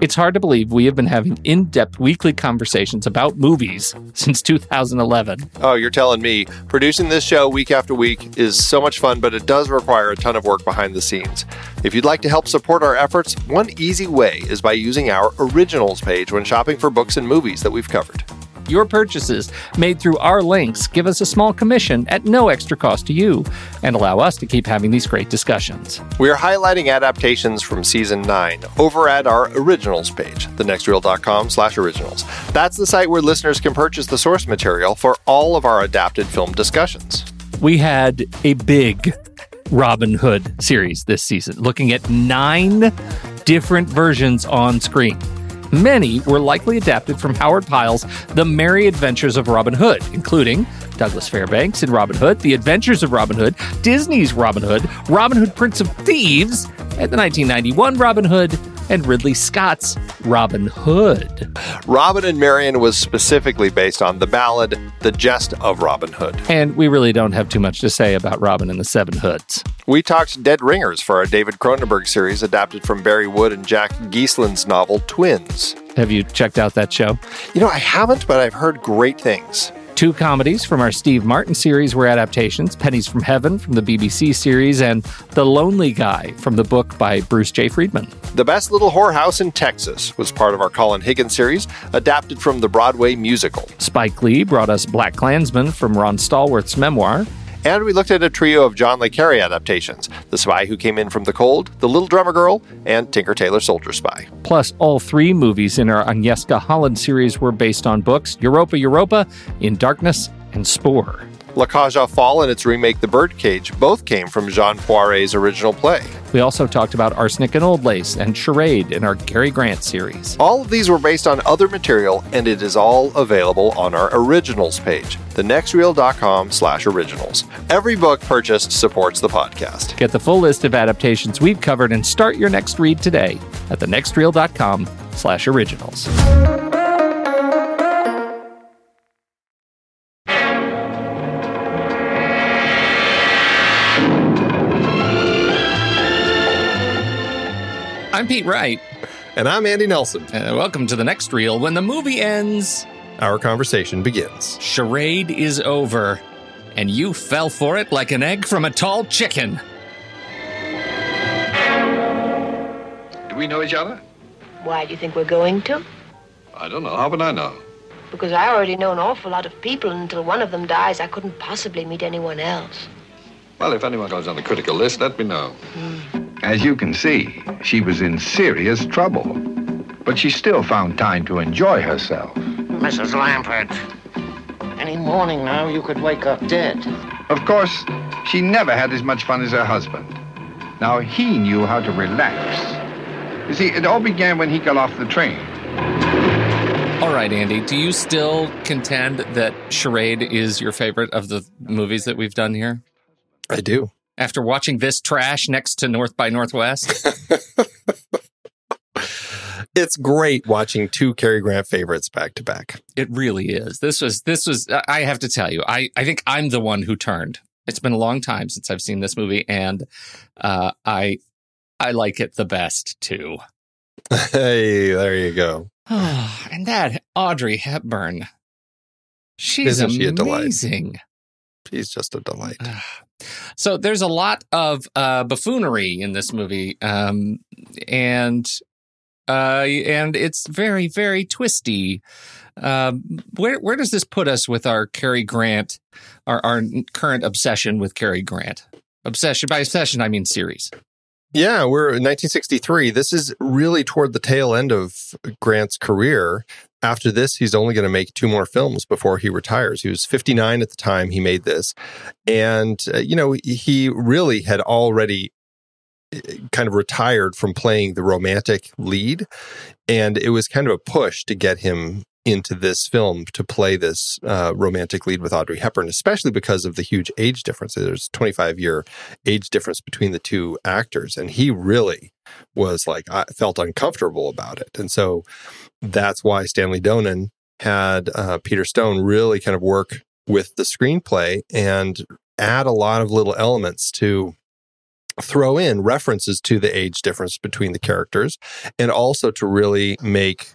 It's hard to believe we have been having in-depth weekly conversations about movies since 2011. Oh, you're telling me. Producing this show week after week is so much fun, but it does require a ton of work behind the scenes. If you'd like to help support our efforts, one easy way is by using our originals page when shopping for books and movies that we've covered. Your purchases made through our links give us a small commission at no extra cost to you and allow us to keep having these great discussions. We are highlighting adaptations from season 9 over at our originals page, thenextreel.com/originals. That's the site where listeners can purchase the source material for all of our adapted film discussions. We had a big Robin Hood series this season, looking at 9 different versions on screen. Many were likely adapted from Howard Pyle's The Merry Adventures of Robin Hood, including Douglas Fairbanks in Robin Hood, The Adventures of Robin Hood, Disney's Robin Hood, Robin Hood Prince of Thieves, and the 1991 Robin Hood, and Ridley Scott's Robin Hood. Robin and Marian was specifically based on the ballad, The Jest of Robin Hood. And we really don't have too much to say about Robin and the Seven Hoods. We talked Dead Ringers for our David Cronenberg series, adapted from Barry Wood and Jack Geeseland's novel, Twins. Have you checked out that show? You know, I haven't, but I've heard great things. 2 comedies from our Steve Martin series were adaptations, Pennies from Heaven from the BBC series, and The Lonely Guy from the book by Bruce Jay Friedman. The Best Little Whorehouse in Texas was part of our Colin Higgins series, adapted from the Broadway musical. Spike Lee brought us Black Klansman from Ron Stallworth's memoir. And we looked at a trio of John le Carré adaptations, The Spy Who Came In From the Cold, The Little Drummer Girl, and Tinker Tailor Soldier Spy. Plus, all 3 movies in our Agnieszka Holland series were based on books, Europa, Europa, In Darkness, and Spore. La Cage aux Folles and its remake The Birdcage both came from Jean Poiret's original play. We also talked about Arsenic and Old Lace and Charade in our Cary Grant series. All of these were based on other material, and it is all available on our originals page, thenextreel.com/originals. Every book purchased supports the podcast. Get the full list of adaptations we've covered and start your next read today at thenextreel.com/originals. I'm Pete Wright. And I'm Andy Nelson. Welcome to The Next Reel. When the movie ends, our conversation begins. Charade is over, and you fell for it like an egg from a tall chicken. Do we know each other? Why do you think we're going to? I don't know. How would I know? Because I already know an awful lot of people, and until one of them dies, I couldn't possibly meet anyone else. Well, if anyone goes on the critical list, let me know. As you can see, she was in serious trouble, but she still found time to enjoy herself. Mrs. Lampert, any morning now you could wake up dead. Of course, she never had as much fun as her husband. Now he knew how to relax. You see, it all began when he got off the train. All right, Andy, do you still contend that Charade is your favorite of the movies that we've done here? I do. After watching this trash next to North by Northwest? It's great watching two Cary Grant favorites back to back. It really is. This was, I have to tell you, I think I'm the one who turned. It's been a long time since I've seen this movie, and I like it the best, too. Hey, there you go. Oh, and that Audrey Hepburn. Isn't she amazing. A delight? She's just a delight. So there's a lot of buffoonery in this movie, and it's very, very twisty. Where does this put us with our Cary Grant, our current obsession with Cary Grant? Obsession, by obsession, I mean series. Yeah, we're in 1963. This is really toward the tail end of Grant's career. After this, he's only going to make two more films before he retires. He was 59 at the time he made this. And, he really had already kind of retired from playing the romantic lead. And it was kind of a push to get him into this film to play this romantic lead with Audrey Hepburn, especially because of the huge age difference. There's a 25-year age difference between the two actors, and he really was felt uncomfortable about it. And so that's why Stanley Donen had Peter Stone really kind of work with the screenplay and add a lot of little elements to throw in references to the age difference between the characters, and also to really make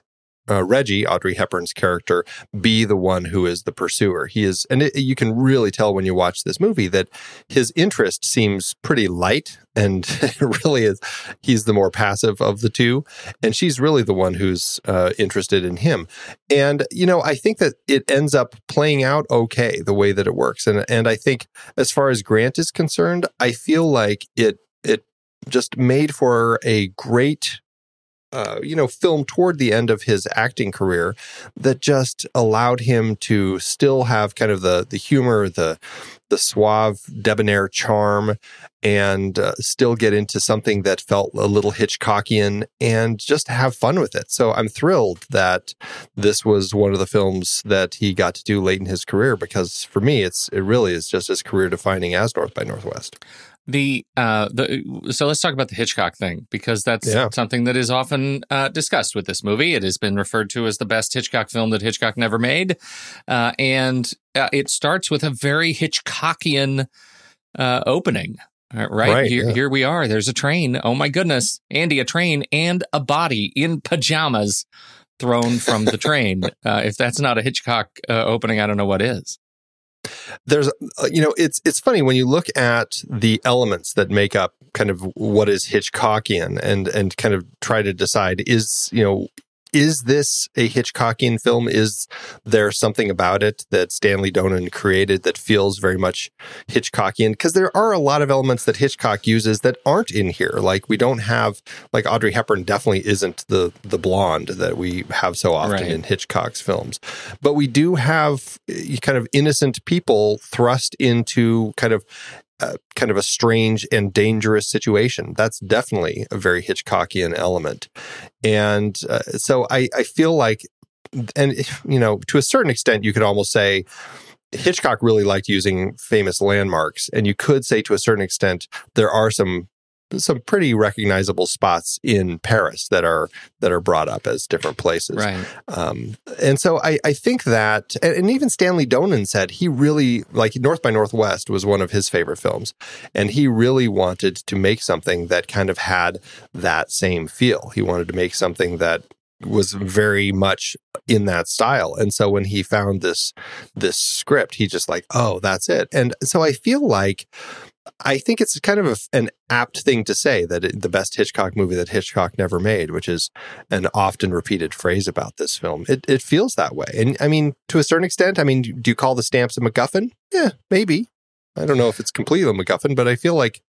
Reggie, Audrey Hepburn's character, be the one who is the pursuer. He is, and you can really tell when you watch this movie that his interest seems pretty light, and really is, he's the more passive of the two, and she's really the one who's interested in him. And, I think that it ends up playing out okay, the way that it works. And I think as far as Grant is concerned, I feel like it just made for a great film toward the end of his acting career that just allowed him to still have kind of the humor, the suave, debonair charm, and still get into something that felt a little Hitchcockian and just have fun with it. So I'm thrilled that this was one of the films that he got to do late in his career, because for me, it really is just as career defining as North by Northwest. So let's talk about the Hitchcock thing, because that's something that is often discussed with this movie. It has been referred to as the best Hitchcock film that Hitchcock never made. And it starts with a very Hitchcockian opening, right? Here we are. There's a train. Oh, my goodness. Andy, a train and a body in pajamas thrown from the train. If that's not a Hitchcock opening, I don't know what is. There's, it's funny when you look at the elements that make up kind of what is Hitchcockian and kind of try to decide is this a Hitchcockian film? Is there something about it that Stanley Donen created that feels very much Hitchcockian? Because there are a lot of elements that Hitchcock uses that aren't in here. Like we don't have, like Audrey Hepburn definitely isn't the blonde that we have so often in Hitchcock's films. But we do have kind of innocent people thrust into kind of a strange and dangerous situation. That's definitely a very Hitchcockian element. And so I feel like, to a certain extent, you could almost say Hitchcock really liked using famous landmarks. And you could say to a certain extent, there are some pretty recognizable spots in Paris that are brought up as different places. Right. And so I think that, and even Stanley Donen said he really, like North by Northwest was one of his favorite films, and he really wanted to make something that kind of had that same feel. He wanted to make something that was very much in that style. And so when he found this script, he just like, oh, that's it. And so I think it's kind of an apt thing to say that the best Hitchcock movie that Hitchcock never made, which is an often repeated phrase about this film. It feels that way. And I mean, to a certain extent, do you call the stamps a MacGuffin? Yeah, maybe. I don't know if it's completely a MacGuffin, but I feel like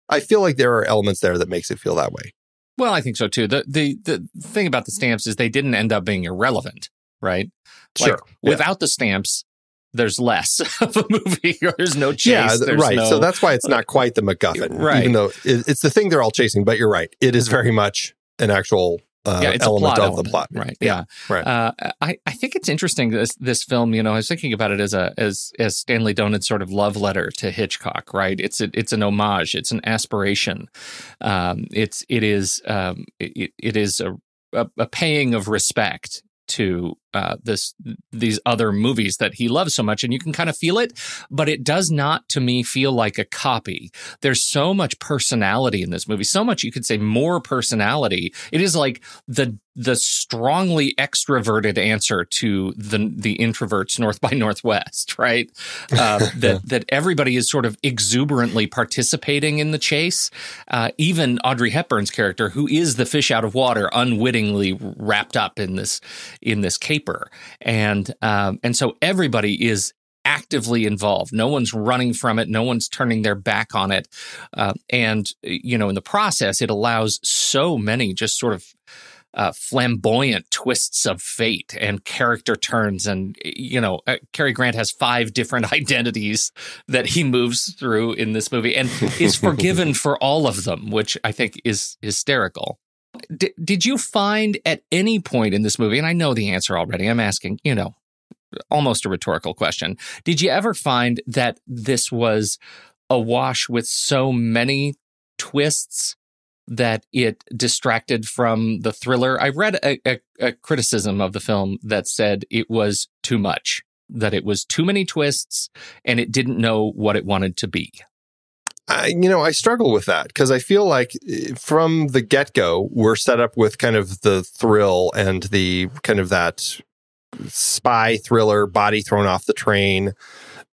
there are elements there that makes it feel that way. Well, I think so, too. The thing about the stamps is they didn't end up being irrelevant, right? Sure. Like, without the stamps, there's less of a movie. There's no chase. Yeah, right. No... So that's why it's not quite the MacGuffin, right? Even though it's the thing they're all chasing. But you're right; it is very much an actual element of the plot. Right. Yeah. Right. I think it's interesting, this film, you know, I was thinking about it as Stanley Donen's sort of love letter to Hitchcock, right? It's an homage. It's an aspiration. It is a paying of respect to these other movies that he loves so much, and you can kind of feel it, but it does not, to me, feel like a copy. There's so much personality in this movie, so much, you could say, more personality. It is like the strongly extroverted answer to the introverts North by Northwest, right? That everybody is sort of exuberantly participating in the chase. Even Audrey Hepburn's character, who is the fish out of water, unwittingly wrapped up in this caper. And so everybody is actively involved. No one's running from it. No one's turning their back on it. And, you know, in the process, it allows so many just sort of flamboyant twists of fate and character turns. And, you know, Cary Grant has 5 different identities that he moves through in this movie and is forgiven for all of them, which I think is hysterical. Did you find at any point in this movie, and I know the answer already, I'm asking, you know, almost a rhetorical question, did you ever find that this was awash with so many twists that it distracted from the thriller? I read a criticism of the film that said it was too much, that it was too many twists, and it didn't know what it wanted to be. I struggle with that because I feel like from the get-go, we're set up with kind of the thrill and the kind of that spy thriller, body thrown off the train.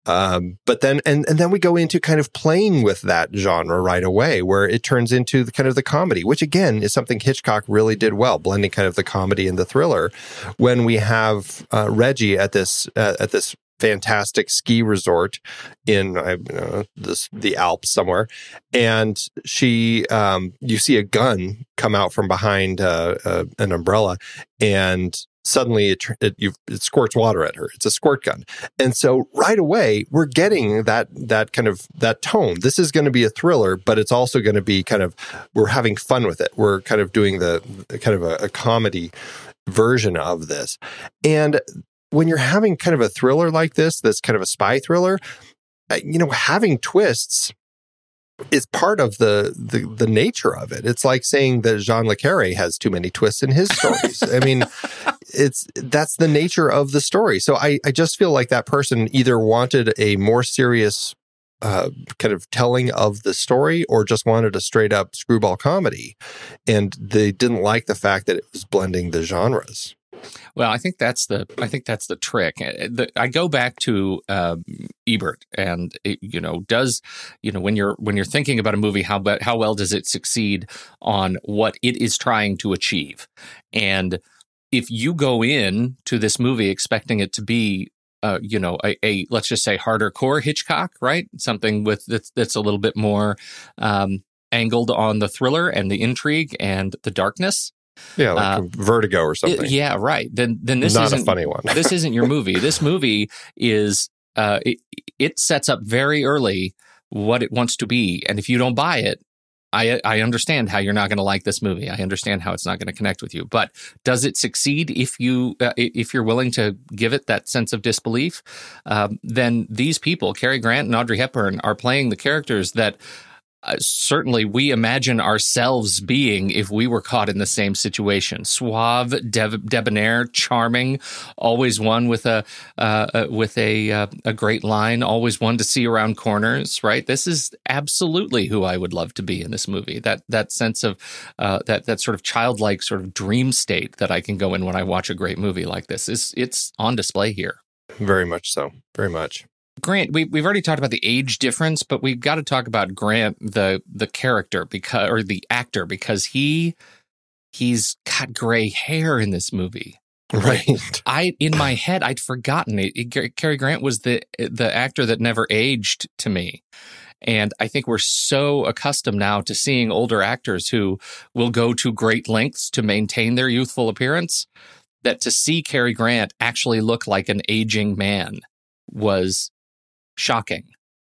But then, and then we go into kind of playing with that genre right away, where it turns into the kind of the comedy, which again is something Hitchcock really did well, blending kind of the comedy and the thriller. When we have Reggie at this fantastic ski resort in the Alps somewhere, and she you see a gun come out from behind an umbrella, and suddenly it squirts water at her. It's a squirt gun. And so right away, we're getting that kind of that tone. This is going to be a thriller, but it's also going to be kind of, we're having fun with it. We're kind of doing the kind of a comedy version of this. And when you're having kind of a thriller like this, that's kind of a spy thriller, you know, having twists is part of the nature of it. It's like saying that John le Carré has too many twists in his stories. I mean, that's the nature of the story. So I just feel like that person either wanted a more serious kind of telling of the story or just wanted a straight up screwball comedy. And they didn't like the fact that it was blending the genres. Well, I think that's the trick. I go back to Ebert, and when you're thinking about a movie, how well does it succeed on what it is trying to achieve? And if you go in to this movie expecting it to be a let's just say harder core Hitchcock, right? Something with that's a little bit more angled on the thriller and the intrigue and the darkness. Yeah, like Vertigo or something. Yeah, right. Then this isn't a funny one. This isn't your movie. This movie is it sets up very early what it wants to be, and if you don't buy it, I understand how you're not going to like this movie. I understand how it's not going to connect with you. But does it succeed if you if you're willing to give it that sense of disbelief? Then these people, Cary Grant and Audrey Hepburn, are playing the characters that. Certainly we imagine ourselves being if we were caught in the same situation. Suave, debonair, charming, always one with a great line, always one to see around corners, right? This is absolutely who I would love to be in this movie. That sense of that sort of childlike sort of dream state that I can go in when I watch a great movie like this. It's on display here. Very much so. Very much. Grant, we've already talked about the age difference, but we've got to talk about Grant, the character, because or the actor, because he's got gray hair in this movie. Right. In my head, I'd forgotten it. Cary Grant was the actor that never aged to me. And I think we're so accustomed now to seeing older actors who will go to great lengths to maintain their youthful appearance that to see Cary Grant actually look like an aging man was shocking.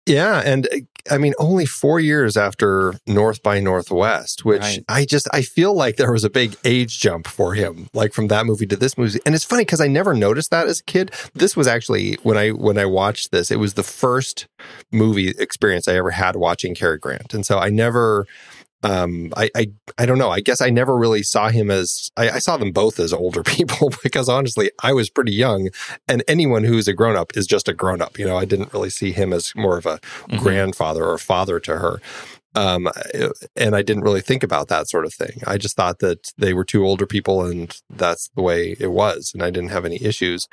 Yeah, and I mean, only 4 years after North by Northwest, which right. I feel like there was a big age jump for him, like from that movie to this movie. And it's funny because I never noticed that as a kid. This was actually, when I watched this, it was the first movie experience I ever had watching Cary Grant. And so I never... I don't know. I guess I never really saw him as... I saw them both as older people because, honestly, I was pretty young. And anyone who's a grown-up is just a grown-up. You know, I didn't really see him as more of a grandfather or father to her. And I didn't really think about that sort of thing. I just thought that they were two older people and that's the way it was. And I didn't have any issues.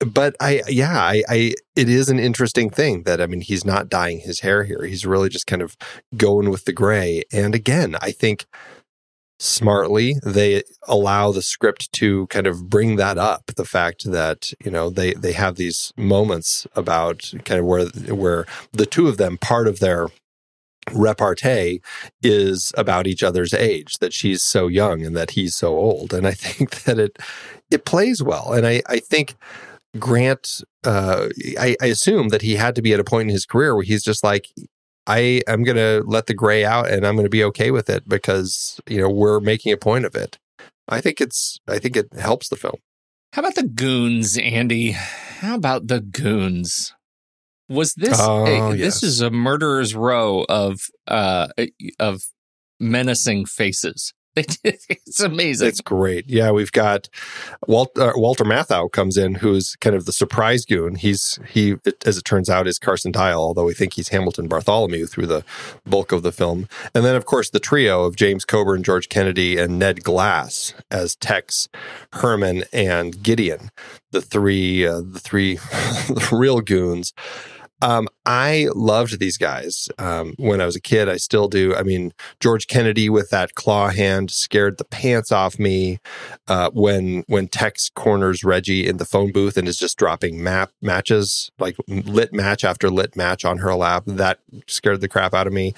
But it is an interesting thing that, I mean, he's not dyeing his hair here. He's really just kind of going with the gray. And again, I think smartly, they allow the script to kind of bring that up. The fact that, you know, they have these moments about kind of where the two of them, part of their repartee is about each other's age, that she's so young and that he's so old. And I think that it plays well. And I think... Grant, I assume that he had to be at a point in his career where he's just like, I am going to let the gray out and I'm going to be okay with it because, you know, we're making a point of it. I think it helps the film. How about the goons, Andy? How about the goons? Was this, this is a murderer's row of menacing faces. It's amazing. It's great. Yeah, we've got Walter Matthau comes in, who's kind of the surprise goon. He, as it turns out, is Carson Dial, although we think he's Hamilton Bartholomew through the bulk of the film. And then, of course, the trio of James Coburn, George Kennedy, and Ned Glass as Tex, Herman, and Gideon, the three the real goons. I loved these guys when I was a kid. I still do. I mean, George Kennedy with that claw hand scared the pants off me when Tex corners Reggie in the phone booth and is just dropping matches, like lit match after lit match on her lap. That scared the crap out of me.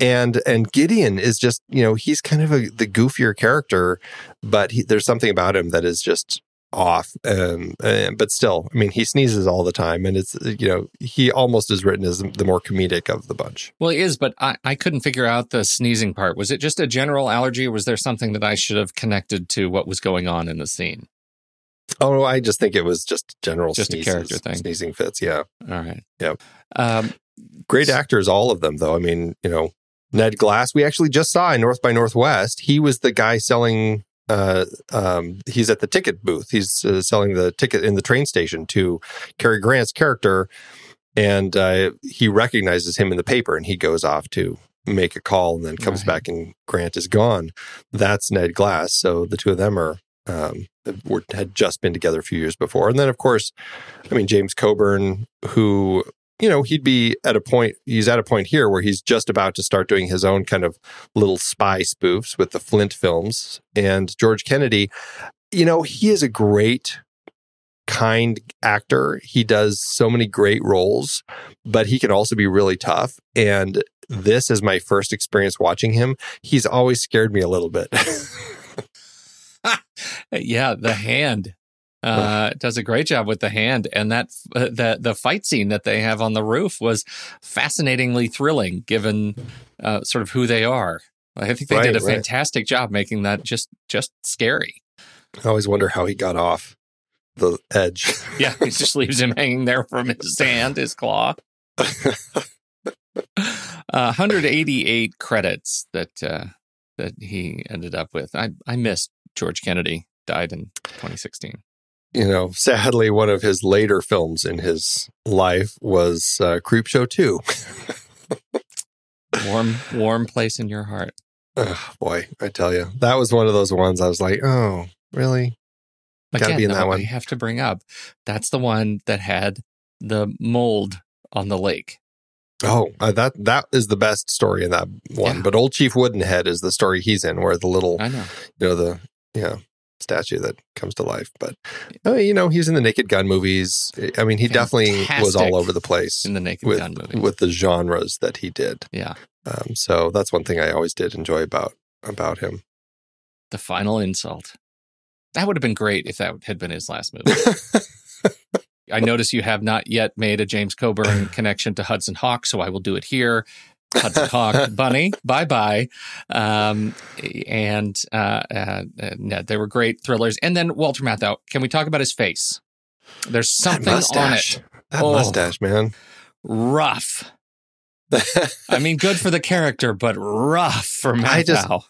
And Gideon is just, you know, he's kind of the goofier character, but there's something about him that is just... off, but still, I mean, he sneezes all the time, and it's, you know, he almost is written as the more comedic of the bunch. Well, he is, but I couldn't figure out the sneezing part. Was it just a general allergy, or was there something that I should have connected to what was going on in the scene? Oh, I just think it was just general sneezes, a character thing. Sneezing fits, yeah. All right. Yeah. Great actors, all of them, though. I mean, you know, Ned Glass, we actually just saw in North by Northwest. He was the guy selling... he's at the ticket booth. He's selling the ticket in the train station to Cary Grant's character, and he recognizes him in the paper, and he goes off to make a call, and then comes back, and Grant is gone. That's Ned Glass. So the two of them are had just been together a few years before, and then of course, I mean, James Coburn, who. You know, he's at a point here where he's just about to start doing his own kind of little spy spoofs with the Flint films. And George Kennedy, you know, he is a great, kind actor. He does so many great roles, but he can also be really tough. And this is my first experience watching him. He's always scared me a little bit. Yeah, the hand. Does a great job with the hand, and that the fight scene that they have on the roof was fascinatingly thrilling, given sort of who they are. I think they did a fantastic job making that just scary. I always wonder how he got off the edge. Yeah, he just leaves him hanging there from his hand, his claw. 188 credits that he ended up with. I missed George Kennedy. Died in 2016. You know, sadly, one of his later films in his life was Creepshow 2. warm place in your heart. Oh, boy, I tell you, that was one of those ones I was like, oh, really? Gotta be in that one. I have to bring up. That's the one that had the mold on the lake. Oh, that is the best story in that one. Yeah. But Old Chief Woodenhead is the story he's in, where the little, statue that comes to life. But you know, he's in the Naked Gun movies. I mean, he definitely was all over the place in the Naked Gun movies with the genres that he did. Yeah. So that's one thing I always did enjoy about him. The final insult. That would have been great if that had been his last movie. I notice you have not yet made a James Coburn connection to Hudson Hawk, so I will do it here. Hudson Hawk, Bunny, bye-bye. Ned, they were great thrillers. And then Walter Matthau, can we talk about his face? There's something on it. That mustache, man. Rough. I mean, good for the character, but rough for Matthau.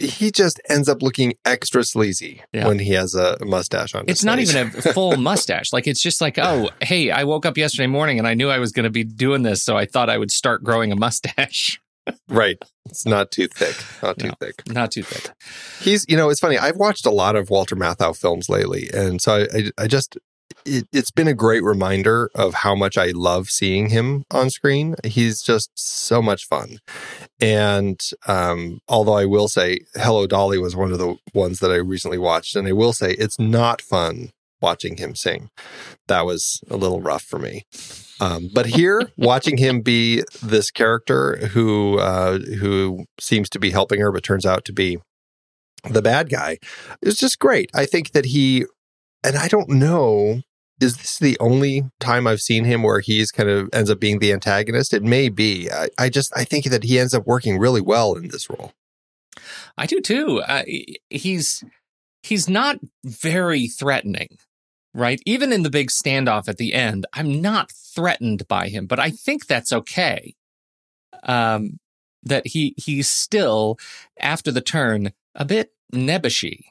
He just ends up looking extra sleazy when he has a mustache on. It's not even a full mustache. Like, it's just like, oh, hey, I woke up yesterday morning and I knew I was going to be doing this, so I thought I would start growing a mustache. Right. It's not too thick. Not too thick. He's, you know, it's funny. I've watched a lot of Walter Matthau films lately, and so it's been a great reminder of how much I love seeing him on screen. He's just so much fun. And although I will say Hello, Dolly was one of the ones that I recently watched. And I will say it's not fun watching him sing. That was a little rough for me. But here, watching him be this character who seems to be helping her, but turns out to be the bad guy, is just great. I think that he... And I don't know, is this the only time I've seen him where he's kind of ends up being the antagonist? It may be. I think that he ends up working really well in this role. I do too. He's not very threatening, right? Even in the big standoff at the end, I'm not threatened by him, but I think that's okay. That he's still, after the turn, a bit nebbishy.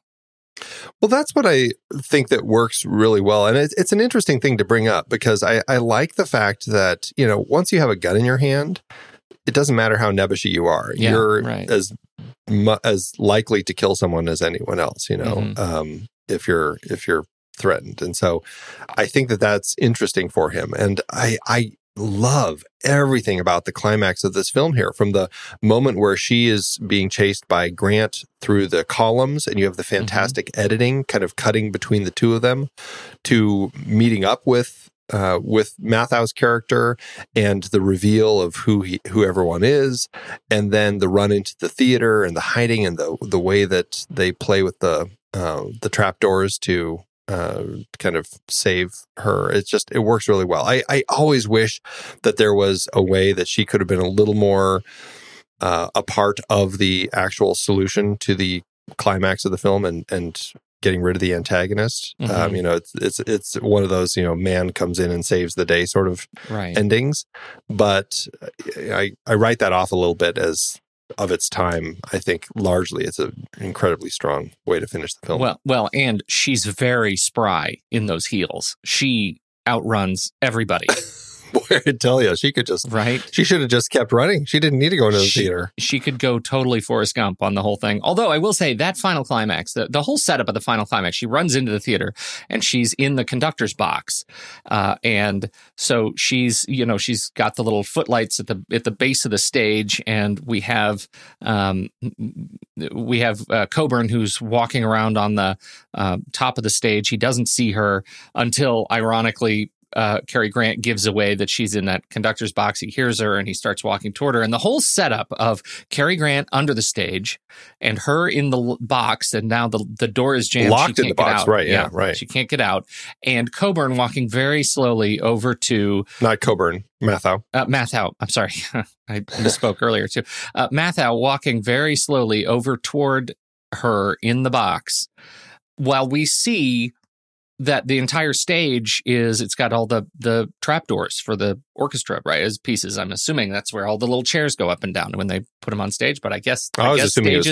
Well, that's what I think that works really well. And it's an interesting thing to bring up, because I like the fact that, you know, once you have a gun in your hand, it doesn't matter how nebbishy you are. Yeah, you're right. as likely to kill someone as anyone else, you know, mm-hmm. If you're threatened. And so I think that that's interesting for him. And I love everything about the climax of this film here, from the moment where she is being chased by Grant through the columns, and you have the fantastic mm-hmm. editing kind of cutting between the two of them, to meeting up with Matthau's character and the reveal of who everyone is, and then the run into the theater and the hiding and the way that they play with the trapdoors to kind of save her. It works really well. I always wish that there was a way that she could have been a little more a part of the actual solution to the climax of the film and getting rid of the antagonist. Mm-hmm. You know, it's one of those, you know, man comes in and saves the day sort of endings. But I write that off a little bit as of its time. I think largely it's an incredibly strong way to finish the film. Well, and she's very spry in those heels. She outruns everybody. Boy, I tell you, she could just... Right? She should have just kept running. She didn't need to go into the theater. She could go totally Forrest Gump on the whole thing. Although I will say that final climax, the whole setup of the final climax, she runs into the theater and she's in the conductor's box. And so she's, you know, she's got the little footlights at the base of the stage, and we have Coburn, who's walking around on the top of the stage. He doesn't see her until, ironically, Cary Grant gives away that she's in that conductor's box. He hears her and he starts walking toward her. And the whole setup of Cary Grant under the stage and her in the box, and now the door is jammed. Locked in the box, right? Yeah, right. She can't get out. And Coburn walking very slowly over to... Not Coburn, Matthau. Matthau, I'm sorry. I misspoke earlier too. Matthau walking very slowly over toward her in the box, while we see... that the entire stage it's got all the trapdoors for the orchestra, right, as pieces. I'm assuming that's where all the little chairs go up and down when they put them on stage. But I was assuming it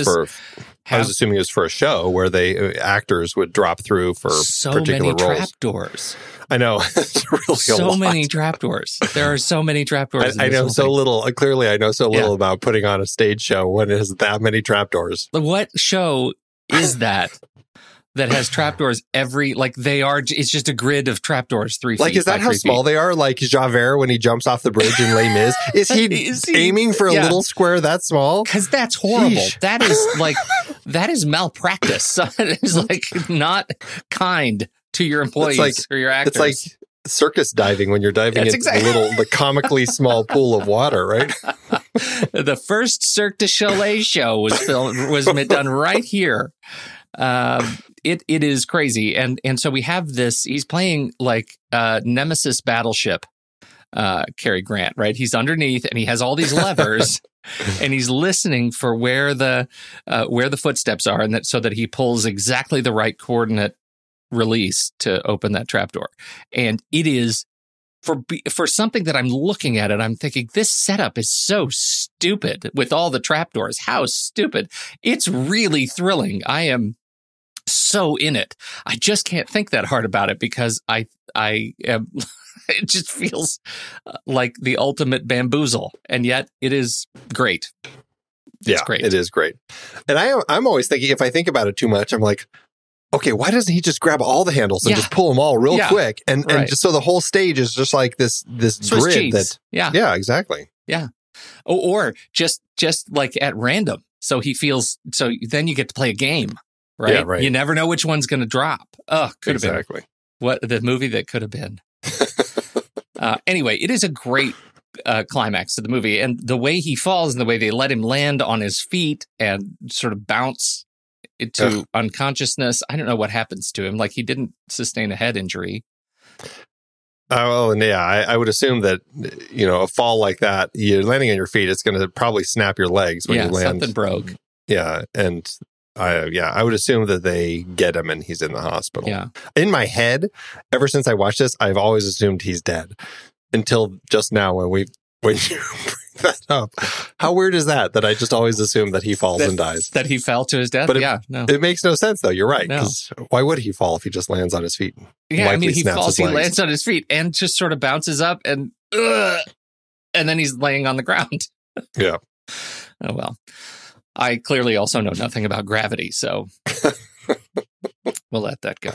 was for a show where they actors would drop through for so particular roles. So many trapdoors. I know. It's really so many trapdoors. There are so many trapdoors. I know so little. Clearly, I know so little about putting on a stage show when it has that many trapdoors. What show is that? That has trapdoors it's just a grid of trapdoors 3 feet. Like, is that how small they are? Like Javert when he jumps off the bridge in Les Mis? Is he aiming for a little square that small? Because that's horrible. Sheesh. That is like, that is malpractice. It is like not kind to your employees or your actors. It's like circus diving when you're diving into the comically small pool of water, right? The first Cirque du Soleil show was done right here. it is crazy. And so we have this, he's playing like Nemesis Battleship, Cary Grant, right? He's underneath and he has all these levers and he's listening for where the footsteps are, and that so that he pulls exactly the right coordinate release to open that trapdoor. And it is for something that I'm looking at it, I'm thinking this setup is so stupid with all the trapdoors. How stupid. It's really thrilling. I am so in it. I just can't think that hard about it because I am it just feels like the ultimate bamboozle, and yet it is great. It's great. It is great. And I'm always thinking, if I think about it too much, I'm like, okay, why doesn't he just grab all the handles and just pull them all real quick? And just so the whole stage is just like this Swiss grid cheese. Yeah, exactly. Yeah. Or just like at random. So then you get to play a game, right? Yeah, right. You never know which one's going to drop. Oh, could have been. What the movie that could have been. Anyway, it is a great climax to the movie, and the way he falls and the way they let him land on his feet and sort of bounce to unconsciousness. I don't know what happens to him. Like, he didn't sustain a head injury. I would assume that, a fall like that, you're landing on your feet, it's going to probably snap your legs when you land. Something broke. Yeah, and I would assume that they get him and he's in the hospital. Yeah. In my head, ever since I watched this, I've always assumed he's dead until just now when you bring that up. How weird is that I just always assume that he falls and dies? That he fell to his death? But it makes no sense, though. You're right. No. Why would he fall if he just lands on his feet? Yeah, likely he falls, he lands on his feet and just sort of bounces up and then he's laying on the ground. Yeah. Oh, well. I clearly also know nothing about gravity, so we'll let that go.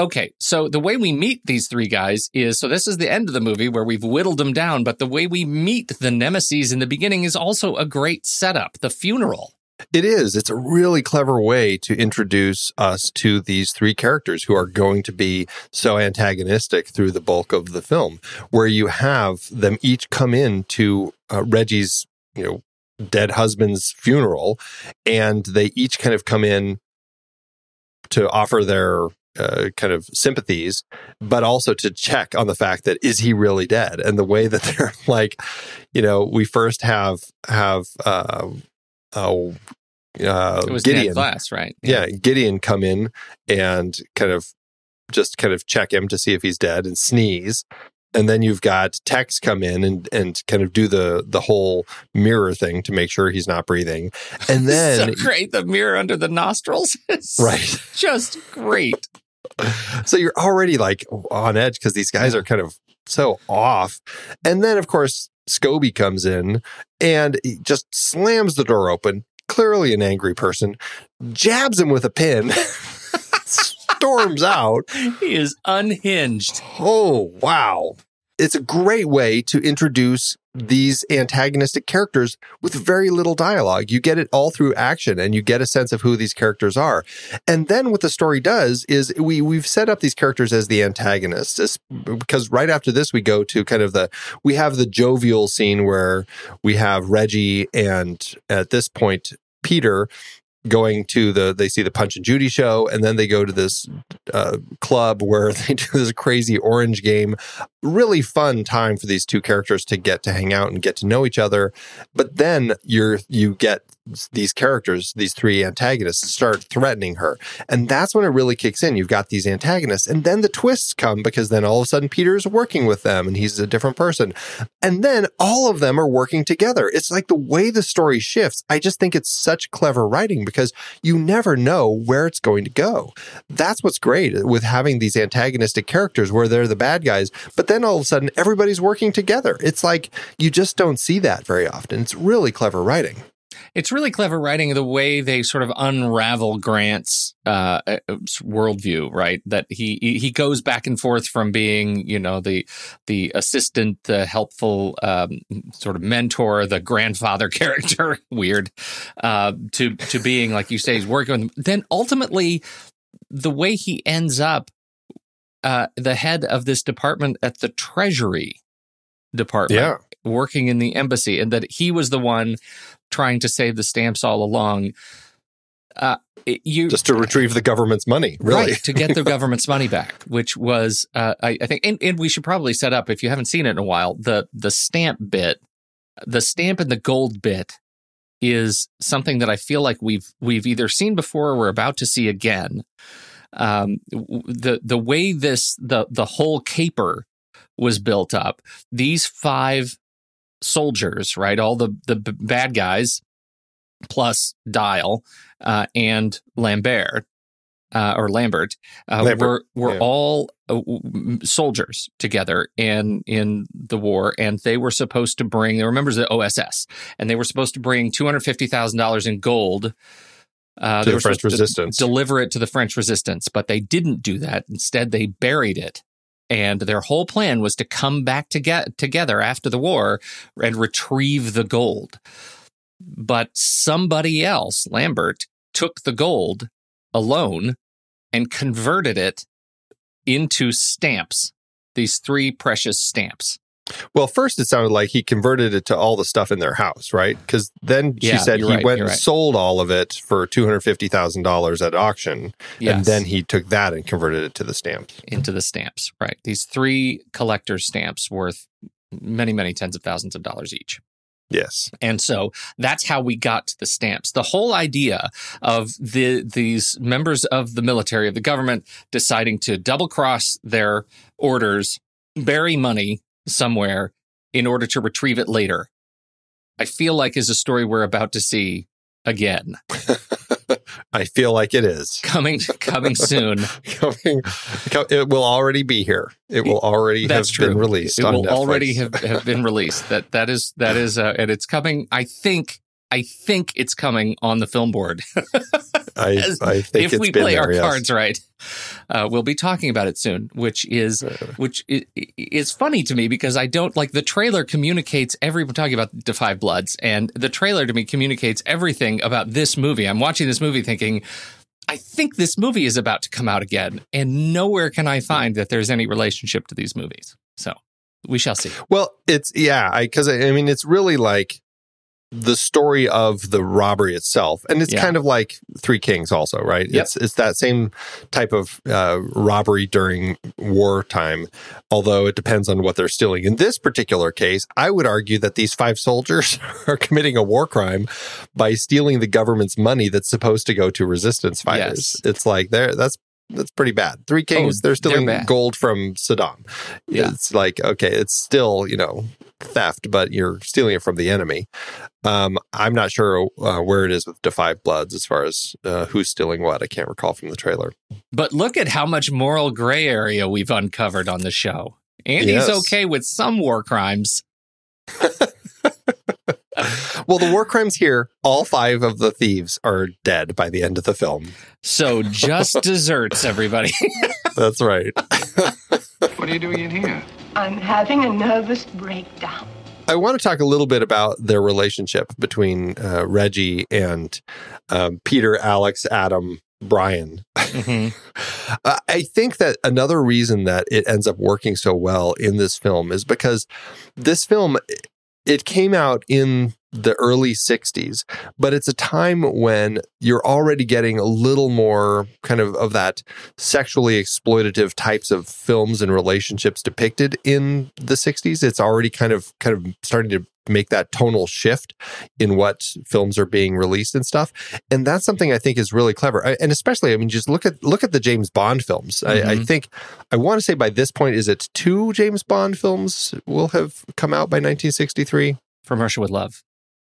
Okay, so the way we meet these three guys is, so this is the end of the movie where we've whittled them down, but the way we meet the nemesis in the beginning is also a great setup, the funeral. It is. It's a really clever way to introduce us to these three characters who are going to be so antagonistic through the bulk of the film, where you have them each come in to Reggie's, dead husband's funeral, and they each kind of come in to offer their kind of sympathies, but also to check on the fact that, is he really dead? And the way that they're like, we first have it was Gideon, Ned Glass, right? Yeah. Gideon come in and kind of check him to see if he's dead and sneeze. And then you've got Tex come in and kind of do the whole mirror thing to make sure he's not breathing. And then so great, the mirror under the nostrils. Right. Just great. So you're already like on edge because these guys are kind of so off. And then, of course, Scobie comes in and he just slams the door open. Clearly an angry person. Jabs him with a pin. Storms out. He is unhinged. Oh, wow. It's a great way to introduce these antagonistic characters with very little dialogue. You get it all through action, and you get a sense of who these characters are. And then what the story does is we've set up these characters as the antagonists, because right after this, we go to we have the jovial scene where we have Reggie and, at this point, Peter, going to they see the Punch and Judy show, and then they go to this club where they do this crazy orange game. Really fun time for these two characters to get to hang out and get to know each other. But then you get these characters, these three antagonists, start threatening her. And that's when it really kicks in. You've got these antagonists, and then the twists come, because then all of a sudden Peter's working with them and he's a different person. And then all of them are working together. It's like the way the story shifts. I just think it's such clever writing because you never know where it's going to go. That's what's great with having these antagonistic characters where they're the bad guys, but then all of a sudden everybody's working together. It's like you just don't see that very often. It's really clever writing. It's really clever writing, the way they sort of unravel Grant's worldview, right? That he goes back and forth from being, the assistant, the helpful sort of mentor, the grandfather character, weird, to being, like you say, he's working with them. Then ultimately, the way he ends up the head of this department at the Treasury Department, working in the embassy, and that he was the one trying to save the stamps all along. Just to retrieve the government's money, really. Right, to get the government's money back, which was, I think, and we should probably set up, if you haven't seen it in a while, the stamp bit, the stamp and the gold bit is something that I feel like we've either seen before or we're about to see again. The way this, the whole caper was built up, these five soldiers, right, all the bad guys, plus Dial and Lambert, were all soldiers together in the war, and they were supposed to bring, they were members of the OSS, and they were supposed to bring $250,000 in gold to the French Resistance. Deliver it to the French Resistance, but they didn't do that. Instead, they buried it. And their whole plan was to come back together after the war and retrieve the gold. But somebody else, Lambert, took the gold alone and converted it into stamps, these three precious stamps. Well, first it sounded like he converted it to all the stuff in their house, right? Because then she said he went and sold all of it for $250,000 at auction, and then he took that and converted it to the stamps. Into the stamps, right. These three collector stamps worth many, many tens of thousands of dollars each. Yes. And so that's how we got to the stamps. The whole idea of these members of the military, of the government, deciding to double-cross their orders, bury money somewhere in order to retrieve it later, I feel like is a story we're about to see again. I feel like it is. Coming soon. It will already be here. It will already been released. It will already have been released. That is, and it's coming. I think it's coming on the film board. I think if it's we been play there, our cards right, we'll be talking about it soon, which is funny to me because I don't like the trailer communicates everything talking about the Five Bloods, and the trailer to me communicates everything about this movie. I'm watching this movie thinking, I think this movie is about to come out again, and nowhere can I find that there's any relationship to these movies. So we shall see. Well, because it's really like the story of the robbery itself. And it's kind of like Three Kings also, right? Yep. It's that same type of robbery during wartime, although it depends on what they're stealing. In this particular case, I would argue that these five soldiers are committing a war crime by stealing the government's money that's supposed to go to resistance fighters. Yes. It's like, that's pretty bad. Three Kings, they're stealing gold from Saddam. Yeah. It's like, okay, it's still, theft, but you're stealing it from the enemy. I'm not sure where it is with the Five Bloods as far as who's stealing what. I can't recall from the trailer. But look at how much moral gray area we've uncovered on the show. Andy's okay with some war crimes. Well, the war crimes here, all five of the thieves are dead by the end of the film. So just desserts, everybody. That's right. What are you doing in here? I'm having a nervous breakdown. I want to talk a little bit about their relationship between Reggie and Peter, Alex, Adam, Brian. Mm-hmm. I think that another reason that it ends up working so well in this film is because this film, it came out in the early 60s, but it's a time when you're already getting a little more kind of that sexually exploitative types of films and relationships depicted in the 60s. It's already kind of starting to make that tonal shift in what films are being released and stuff. And that's something I think is really clever. And especially, just look at the James Bond films. Mm-hmm. I think, I want to say by this point, is it 2 James Bond films will have come out by 1963? From Russia with Love.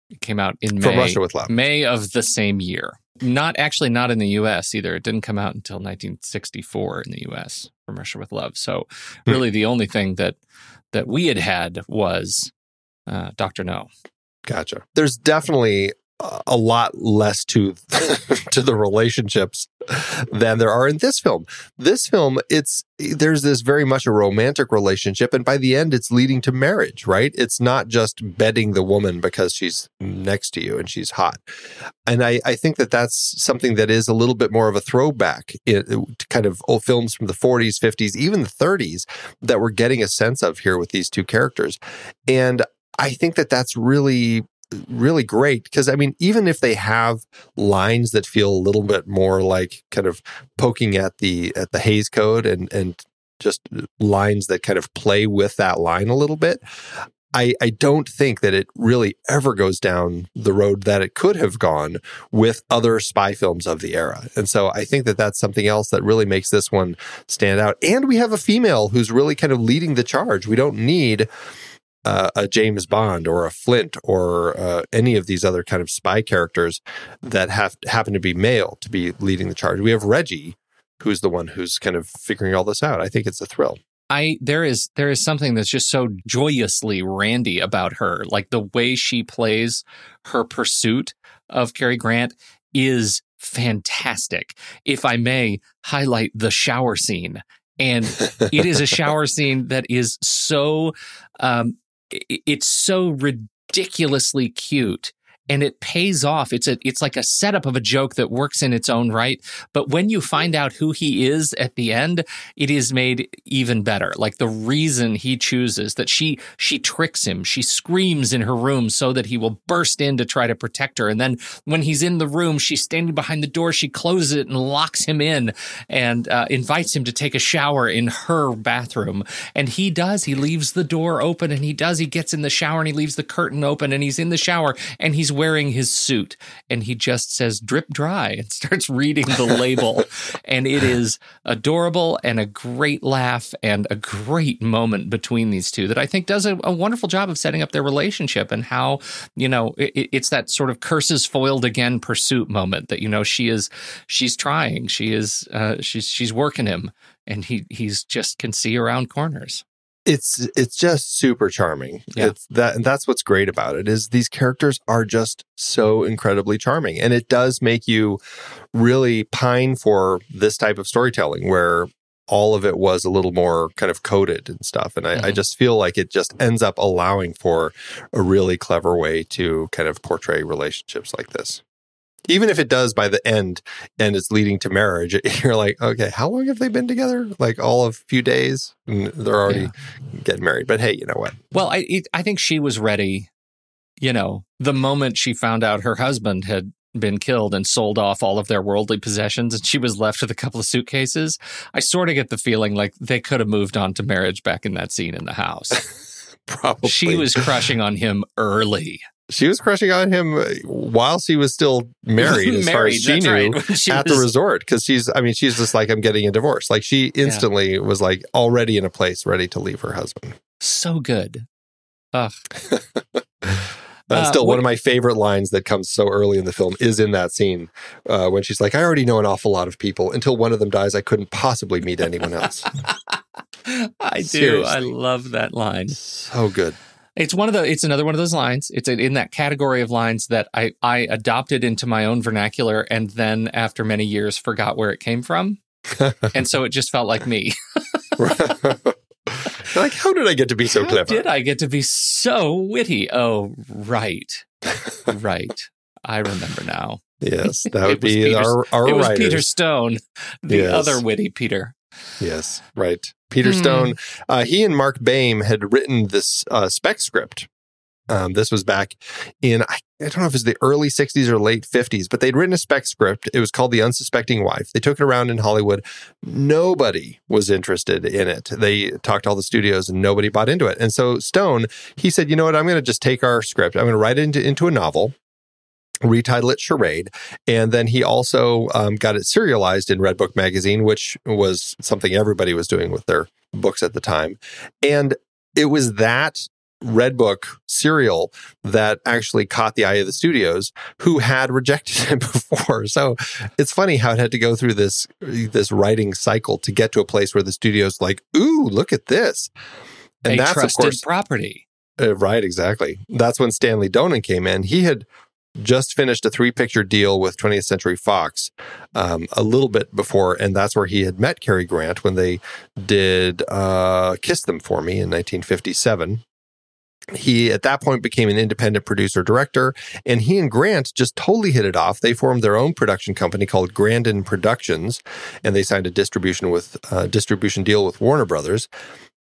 It came out in May. From Russia with Love. May of the same year. Not in the U.S. either. It didn't come out until 1964 in the U.S. From Russia with Love. So really the only thing that we had was Dr. No. Gotcha. There's definitely a lot less to the relationships than there are in this film. This film, there's this very much a romantic relationship, and by the end, it's leading to marriage, right? It's not just bedding the woman because she's next to you and she's hot. And I think that that's something that is a little bit more of a throwback to kind of old films from the 40s, 50s, even the 30s that we're getting a sense of here with these two characters. And I think that that's really really great because, I mean, even if they have lines that feel a little bit more like kind of poking at the Hays Code and just lines that kind of play with that line a little bit, I don't think that it really ever goes down the road that it could have gone with other spy films of the era. And so I think that that's something else that really makes this one stand out. And we have a female who's really kind of leading the charge. We don't need a James Bond or a Flint or any of these other kind of spy characters that happen to be male to be leading the charge. We have Reggie, who's the one who's kind of figuring all this out. I think it's a thrill. There is something that's just so joyously randy about her. Like the way she plays her pursuit of Cary Grant is fantastic. If I may highlight the shower scene, and it is a shower scene that is so it's so ridiculously cute. And it pays off. It's like a setup of a joke that works in its own right. But when you find out who he is at the end, it is made even better. Like the reason he chooses that she tricks him. She screams in her room so that he will burst in to try to protect her. And then when he's in the room, she's standing behind the door. She closes it and locks him in and invites him to take a shower in her bathroom. And he does. He leaves the door open and he does. He gets in the shower and he leaves the curtain open and he's in the shower and he's wearing his suit and he just says drip dry and starts reading the label. And it is adorable and a great laugh and a great moment between these two that I think does a wonderful job of setting up their relationship and how, you know, it's that sort of curses foiled again pursuit moment that, you know, she's working him and he's just can see around corners. It's just super charming. Yeah. That's what's great about it is these characters are just so incredibly charming. And it does make you really pine for this type of storytelling where all of it was a little more kind of coded and stuff. And I just feel like it just ends up allowing for a really clever way to kind of portray relationships like this. Even if it does by the end and it's leading to marriage, you're like, okay, how long have they been together? Like all of a few days? And they're already getting married. But hey, you know what? Well, I think she was ready, you know, the moment she found out her husband had been killed and sold off all of their worldly possessions and she was left with a couple of suitcases. I sort of get the feeling like they could have moved on to marriage back in that scene in the house. Probably. She was crushing on him early. She was crushing on him while she was still married, as far as she knew, right. She at the resort. Because she's just like, I'm getting a divorce. Like she instantly was like already in a place ready to leave her husband. So good. Ugh. Still, one of my favorite lines that comes so early in the film is in that scene when she's like, I already know an awful lot of people. Until one of them dies, I couldn't possibly meet anyone else. I do. Seriously. I love that line. So good. It's another one of those lines. It's in that category of lines that I adopted into my own vernacular and then after many years forgot where it came from. And so it just felt like me. Like, how did I get to be so clever? How did I get to be so witty? Oh, right. Right. I remember now. Yes, that would be our writers. It was Peter Stone, the other witty Peter. Yes, right. Peter Stone, he and Mark Baim had written this spec script. This was back in, I don't know if it was the early 60s or late 50s, but they'd written a spec script. It was called The Unsuspecting Wife. They took it around in Hollywood. Nobody was interested in it. They talked to all the studios and nobody bought into it. And so Stone, he said, you know what, I'm going to just take our script. I'm going to write it into a novel, retitle it Charade, and then he also got it serialized in Red Book magazine, which was something everybody was doing with their books at the time. And it was that Red Book serial that actually caught the eye of the studios who had rejected it before. So it's funny how it had to go through this writing cycle to get to a place where the studio's like, ooh, look at this. And that's, of course, trusted property. Right, exactly. That's when Stanley Donen came in. He had just finished a 3-picture deal with 20th Century Fox a little bit before, and that's where he had met Cary Grant when they did Kiss Them For Me in 1957. He, at that point, became an independent producer-director, and he and Grant just totally hit it off. They formed their own production company called Grandin Productions, and they signed a distribution deal with Warner Brothers.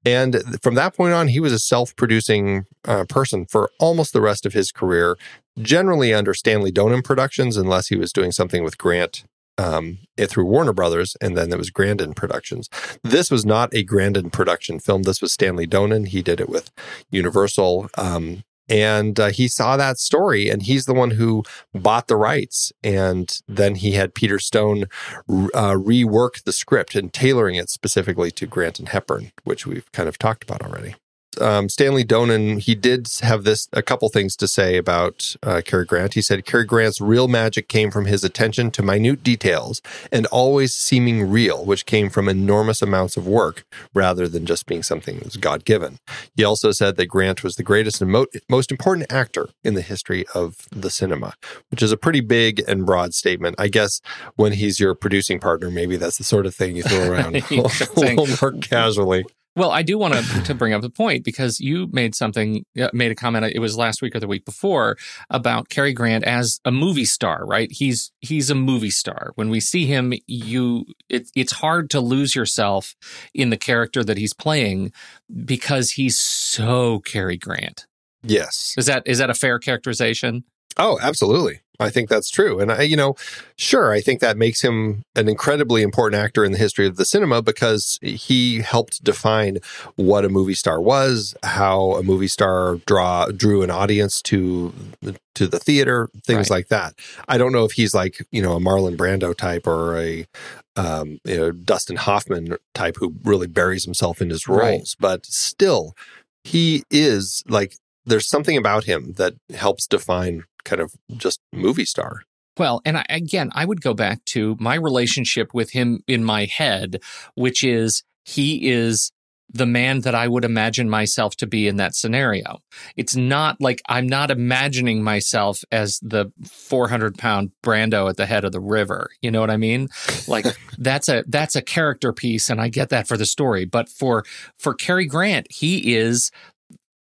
And from that point on, he was a self-producing person for almost the rest of his career, generally under Stanley Donen Productions, unless he was doing something with Grant through Warner Brothers, and then there was Grandin Productions. This was not a Grandin production film. This was Stanley Donen. He did it with Universal, and he saw that story, and he's the one who bought the rights. And then he had Peter Stone rework the script and tailoring it specifically to Grant and Hepburn, which we've kind of talked about already. Stanley Donen, he did have a couple things to say about Cary Grant. He said, Cary Grant's real magic came from his attention to minute details and always seeming real, which came from enormous amounts of work rather than just being something that was God-given. He also said that Grant was the greatest and most important actor in the history of the cinema, which is a pretty big and broad statement. I guess when he's your producing partner, maybe that's the sort of thing you throw around a little more casually. Well, I do want to bring up the point, because you made a comment, it was last week or the week before, about Cary Grant as a movie star, right? He's a movie star. When we see him, it's hard to lose yourself in the character that he's playing, because he's so Cary Grant. Yes. Is that a fair characterization? Oh, absolutely. I think that's true. And, I think that makes him an incredibly important actor in the history of the cinema, because he helped define what a movie star was, how a movie star drew an audience to the theater, things like that. I don't know if he's like, a Marlon Brando type or a Dustin Hoffman type who really buries himself in his roles, but still, he is like, there's something about him that helps define kind of just movie star. Well, and I would go back to my relationship with him in my head, which is he is the man that I would imagine myself to be in that scenario. It's not like I'm not imagining myself as the 400-pound Brando at the head of the river. You know what I mean? Like that's a character piece, and I get that for the story. But for Cary Grant, he is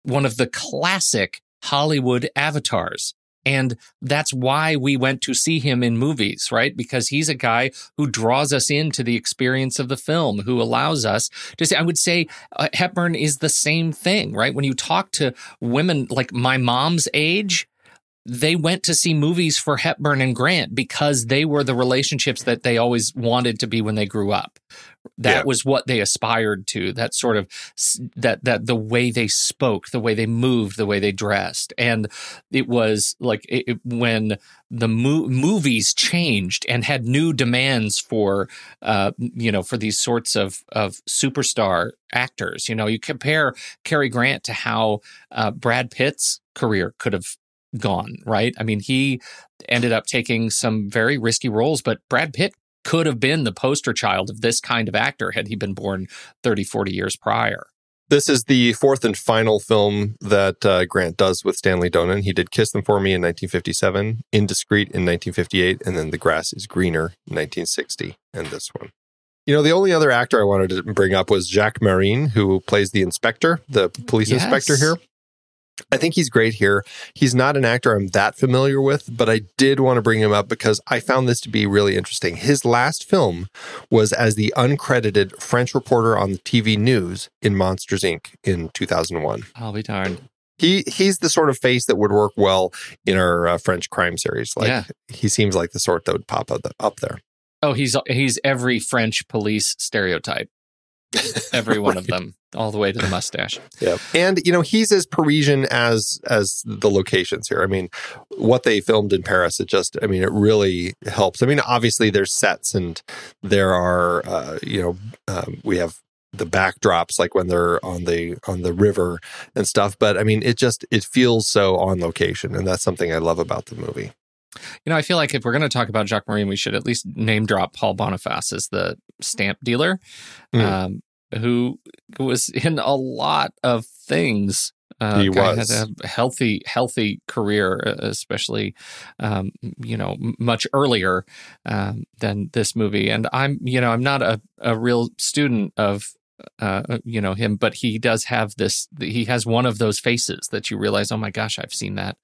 one of the classic Hollywood avatars. And that's why we went to see him in movies, right? Because he's a guy who draws us into the experience of the film, who allows us to say, I would say Hepburn is the same thing, right? When you talk to women like my mom's age, they went to see movies for Hepburn and Grant because they were the relationships that they always wanted to be when they grew up. That was what they aspired to, that sort of that the way they spoke, the way they moved, the way they dressed. And it was like when the movies changed and had new demands for, for these sorts of superstar actors. You compare Cary Grant to how Brad Pitt's career could have gone, right? I mean, he ended up taking some very risky roles, but Brad Pitt could have been the poster child of this kind of actor had he been born 30, 40 years prior. This is the fourth and final film that Grant does with Stanley Donen. He did Kiss Them For Me in 1957, Indiscreet in 1958, and then The Grass is Greener in 1960, and this one. The only other actor I wanted to bring up was Jacques Marin, who plays the inspector, the police inspector here. I think he's great here. He's not an actor I'm that familiar with, but I did want to bring him up because I found this to be really interesting. His last film was as the uncredited French reporter on the TV news in Monsters, Inc. in 2001. I'll be darned. He's the sort of face that would work well in our French crime series. He seems like the sort that would pop up there. Oh, he's every French police stereotype. Every one of them, all the way to the mustache. Yeah. And, he's as Parisian as the locations here. I mean, what they filmed in Paris, it really helps. I mean, obviously there's sets and there are, we have the backdrops like when they're on the river and stuff. But I mean, it feels so on location. And that's something I love about the movie. I feel like if we're going to talk about Jacques Marin, we should at least name drop Paul Boniface as the stamp dealer, who was in a lot of things. He was. Had a healthy career, especially, much earlier than this movie. And I'm not a real student of him, but he does have this, he has one of those faces that you realize, oh my gosh, I've seen that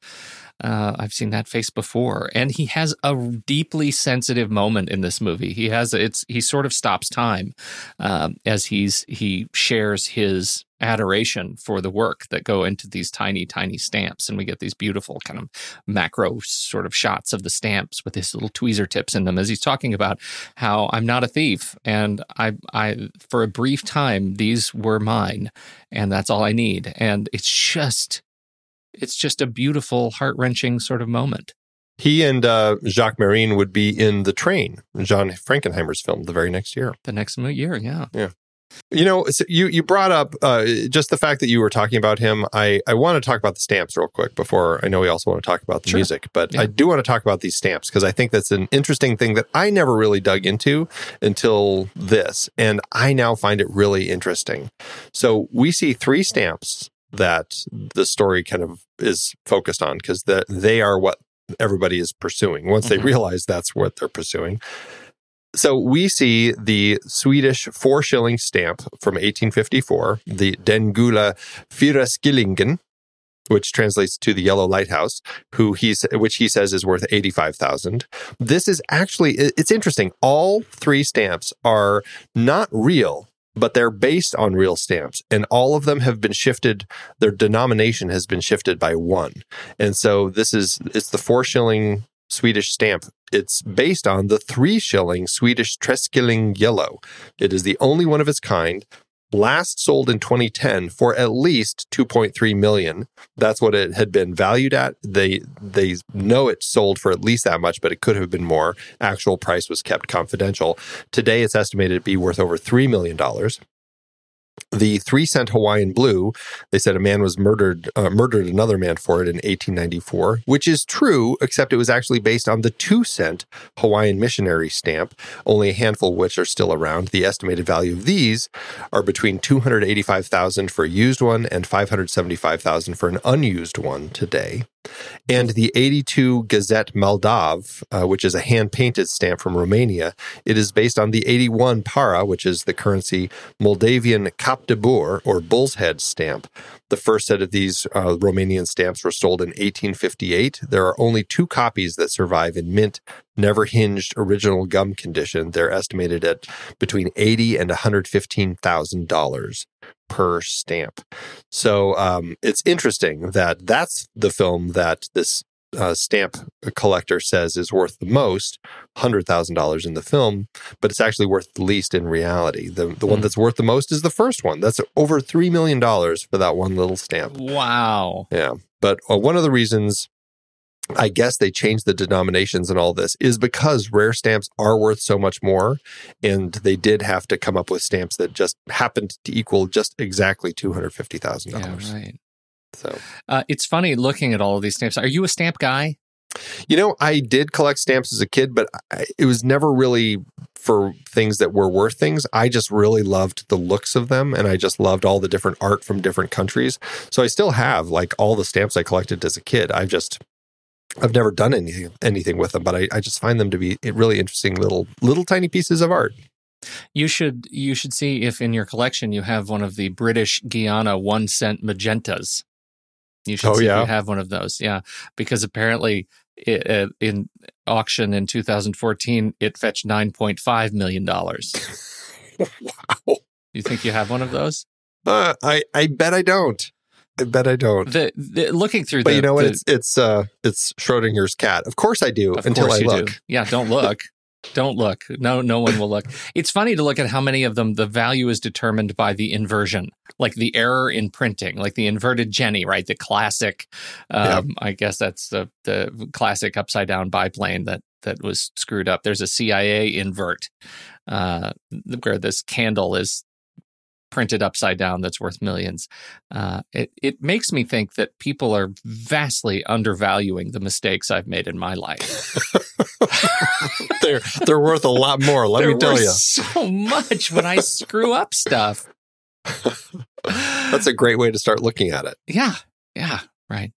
face before. And he has a deeply sensitive moment in this movie. He sort of stops time as he shares his adoration for the work that go into these tiny, tiny stamps. And we get these beautiful kind of macro sort of shots of the stamps with his little tweezer tips in them as he's talking about how I'm not a thief. And I for a brief time, these were mine and that's all I need. And it's just a beautiful, heart-wrenching sort of moment. He and Jacques Marin would be in The Train, John Frankenheimer's film, the very next year. The next year, yeah. Yeah. You know, so you brought up just the fact that you were talking about him. I want to talk about the stamps real quick before, I know we also want to talk about the music, but yeah. I do want to talk about these stamps because I think that's an interesting thing that I never really dug into until this, and I now find it really interesting. So we see three stamps that the story kind of is focused on because they are what everybody is pursuing once they realize that's what they're pursuing. So we see the Swedish 4-shilling stamp from 1854, the Den gula fyraskillingen, which translates to the Yellow Lighthouse, which he says is worth 85,000. This is actually, it's interesting. All three stamps are not real, but they're based on real stamps, and all of them have been shifted. Their denomination has been shifted by one. And so it's the 4-shilling Swedish stamp. It's based on the 3-shilling Swedish Treskilling Yellow. It is the only one of its kind, last sold in 2010 for at least 2.3 million. That's what it had been valued at. They know it sold for at least that much, but it could have been more. Actual price was kept confidential. Today, it's estimated to be worth over $3 million. The 3-cent Hawaiian blue, they said a man was murdered another man for it in 1894, which is true, except it was actually based on the 2-cent Hawaiian missionary stamp, only a handful of which are still around. The estimated value of these are between $285,000 for a used one and $575,000 for an unused one today. And the 82 Gazette Moldav, which is a hand-painted stamp from Romania, it is based on the 81 Para, which is the currency Moldavian Cap de Boer, or Bull's Head stamp. The first set of these Romanian stamps were sold in 1858. There are only 2 copies that survive in mint, never hinged, original gum condition. They're estimated at between $80,000 and $115,000 per stamp. So it's interesting that that's the film that this stamp collector says is worth the most, $100,000 in the film, but it's actually worth the least in reality. The one that's worth the most is the first one. That's over $3 million for that one little stamp. Wow. Yeah. But one of the reasons I guess they changed the denominations and all this is because rare stamps are worth so much more, and they did have to come up with stamps that just happened to equal just exactly $250,000. Yeah, right. So it's funny looking at all of these stamps. Are you a stamp guy? You know, I did collect stamps as a kid, but it was never really for things that were worth things. I just really loved the looks of them, and I just loved all the different art from different countries. So I still have like all the stamps I collected as a kid. I've never done anything with them, but I just find them to be really interesting little tiny pieces of art. You should see if in your collection you have one of the British Guiana 1-cent magentas. You should see if you have one of those. Yeah, because apparently in auction in 2014 it fetched $9.5 million. Wow! You think you have one of those? I bet I don't. I bet I don't. Looking through, but you know what? It's Schrodinger's cat. Of course I do. Until I look. Do. Yeah, don't look. Don't look. No one will look. It's funny to look at how many of them the value is determined by the inversion, like the error in printing, like the inverted Jenny, right? The classic. I guess that's the classic upside down biplane that was screwed up. There's a CIA invert where this candle is printed upside down that's worth millions. It makes me think that people are vastly undervaluing the mistakes I've made in my life. They're worth a lot more, let me tell you. So much when I screw up stuff. That's a great way to start looking at it. Yeah. Yeah. Right.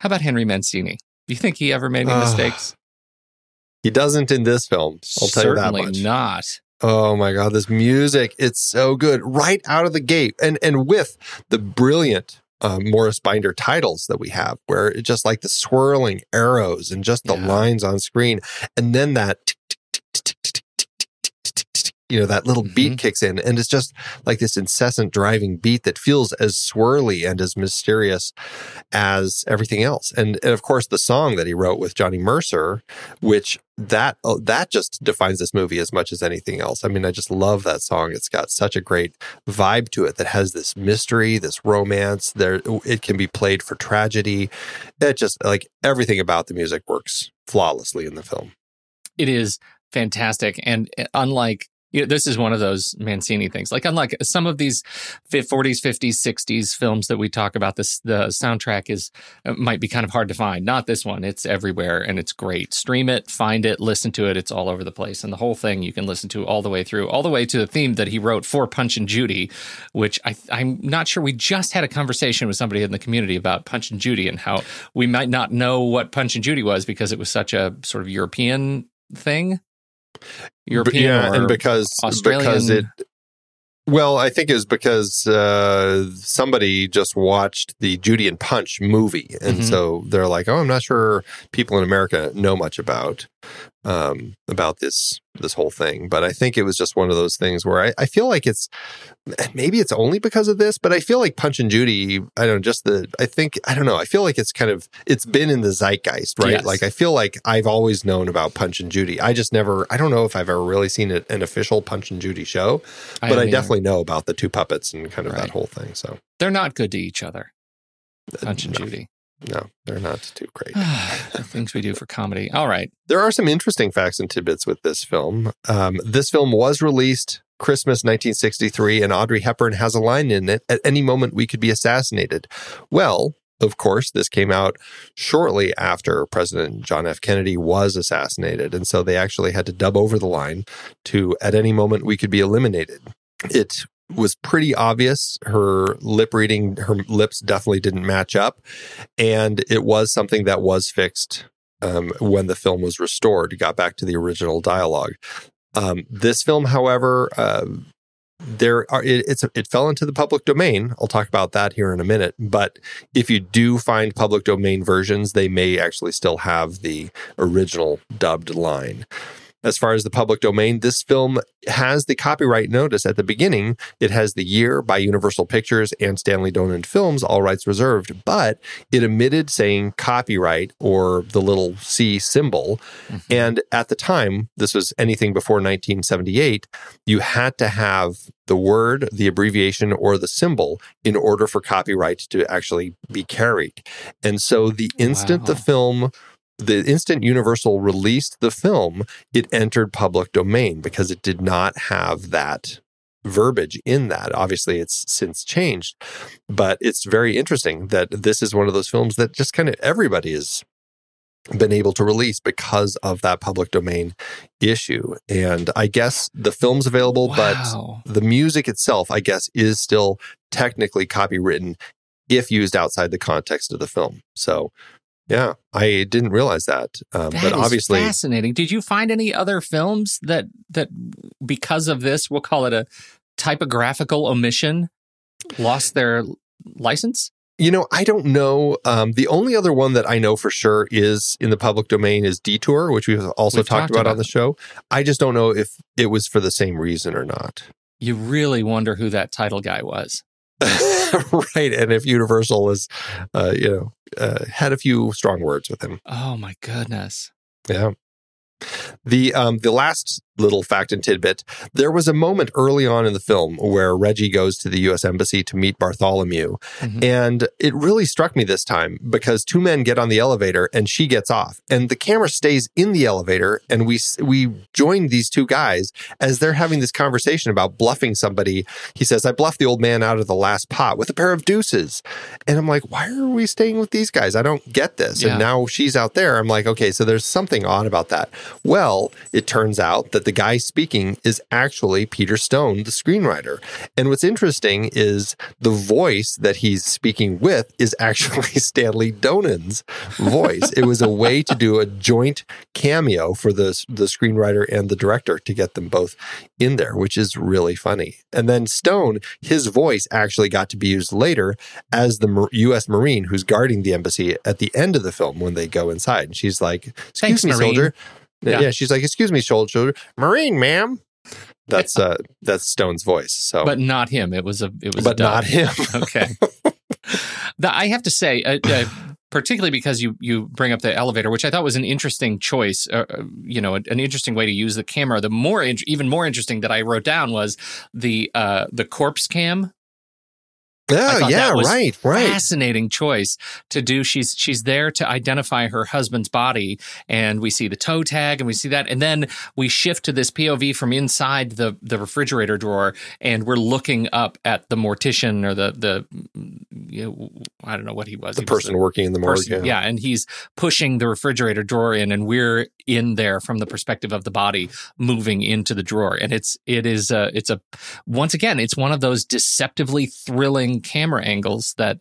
How about Henry Mancini? Do you think he ever made any mistakes? He doesn't in this film. I'll tell you that much. Certainly not. Oh my God, this music, it's so good right out of the gate. And with the brilliant Morris Binder titles that we have, where it's just like the swirling arrows and just the lines on screen. And then that, you know, that little beat kicks in, and it's just like this incessant driving beat that feels as swirly and as mysterious as everything else. And of course, the song that he wrote with Johnny Mercer, which that just defines this movie as much as anything else. I mean, I just love that song. It's got such a great vibe to it that has this mystery, this romance. There, it can be played for tragedy. It just, like, everything about the music works flawlessly in the film. It is fantastic, and unlike, you know, this is one of those Mancini things. Like, unlike some of these 40s, 50s, 60s films that we talk about, this, the soundtrack is might be kind of hard to find. Not this one. It's everywhere, and it's great. Stream it, find it, listen to it. It's all over the place. And the whole thing you can listen to all the way through, all the way to the theme that he wrote for Punch and Judy, which I'm not sure. We just had a conversation with somebody in the community about Punch and Judy and how we might not know what Punch and Judy was because it was such a sort of European thing. European, yeah, and because Australian. Because it, well, I think it was because somebody just watched the Judy and Punch movie, and so they're like, "Oh, I'm not sure people in America know much about this whole thing." But I think it was just one of those things where I feel like it's, maybe it's only because of this, but I feel like Punch and Judy, I don't know, just the, I think, I don't know, I feel like it's kind of, it's been in the zeitgeist, right? Yes. Like, I feel like I've always known about Punch and Judy. I just never, I don't know if I've ever really seen an official Punch and Judy show, but I definitely know about the two puppets and kind of that whole thing. So they're not good to each other, Punch and Judy. No, they're not too great. The things we do for comedy. All right. There are some interesting facts and tidbits with this film. This film was released Christmas 1963, and Audrey Hepburn has a line in it, "At any moment we could be assassinated." Well, of course, this came out shortly after President John F. Kennedy was assassinated, and so they actually had to dub over the line to "At any moment we could be eliminated." It was pretty obvious. Her lip reading, her lips definitely didn't match up. And it was something that was fixed when the film was restored. It got back to the original dialogue. This film, however, it fell into the public domain. I'll talk about that here in a minute. But if you do find public domain versions, they may actually still have the original dubbed line. As far as the public domain, this film has the copyright notice at the beginning. It has the year by Universal Pictures and Stanley Donen Films, all rights reserved, but it omitted saying copyright or the little C symbol. Mm-hmm. And at the time, this was anything before 1978, you had to have the word, the abbreviation, or the symbol in order for copyright to actually be carried. And so the instant the instant Universal released the film, it entered public domain because it did not have that verbiage in that. Obviously, it's since changed, but it's very interesting that this is one of those films that just kind of everybody has been able to release because of that public domain issue. And I guess the film's available, but the music itself, I guess, is still technically copywritten if used outside the context of the film. So, yeah, I didn't realize that. That but obviously, is fascinating. Did you find any other films that because of this, we'll call it a typographical omission, lost their license? You know, I don't know. The only other one that I know for sure is in the public domain is Detour, which we've also talked about on the show. I just don't know if it was for the same reason or not. You really wonder who that title guy was. Right, and if Universal is, had a few strong words with him. Oh my goodness! Yeah. The last little fact and tidbit: there was a moment early on in the film where Reggie goes to the U.S. Embassy to meet Bartholomew, and it really struck me this time because two men get on the elevator and she gets off, and the camera stays in the elevator, and we join these two guys as they're having this conversation about bluffing somebody. He says, "I bluffed the old man out of the last pot with a pair of deuces," and I'm like, "Why are we staying with these guys? I don't get this." Yeah. And now she's out there. I'm like, "Okay, so there's something odd about that." Well, it turns out that the guy speaking is actually Peter Stone, the screenwriter. And what's interesting is the voice that he's speaking with is actually Stanley Donen's voice. It was a way to do a joint cameo for the screenwriter and the director to get them both in there, which is really funny. And then Stone, his voice actually got to be used later as the U.S. Marine who's guarding the embassy at the end of the film when they go inside. And she's like, "Excuse me, soldier." Yeah, she's like, "Excuse me, soldier. Marine, ma'am." That's Stone's voice. So, but not him. It was not him. Okay. I have to say, particularly because you bring up the elevator, which I thought was an interesting choice. An interesting way to use the camera. The even more interesting that I wrote down was the corpse cam. Oh, yeah, right. Fascinating choice to do. She's there to identify her husband's body, and we see the toe tag, and we see that, and then we shift to this POV from inside the refrigerator drawer, and we're looking up at the mortician or I don't know what he was. The person working in the morgue. Yeah, and he's pushing the refrigerator drawer in, and we're in there from the perspective of the body moving into the drawer, and it's one of those deceptively thrilling camera angles that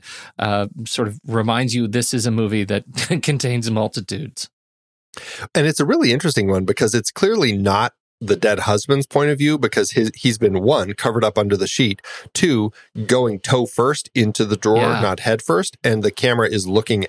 sort of reminds you this is a movie that contains multitudes. And it's a really interesting one because it's clearly not the dead husband's point of view, because he's been, one, covered up under the sheet, two, going toe first into the drawer, not head first, and the camera is looking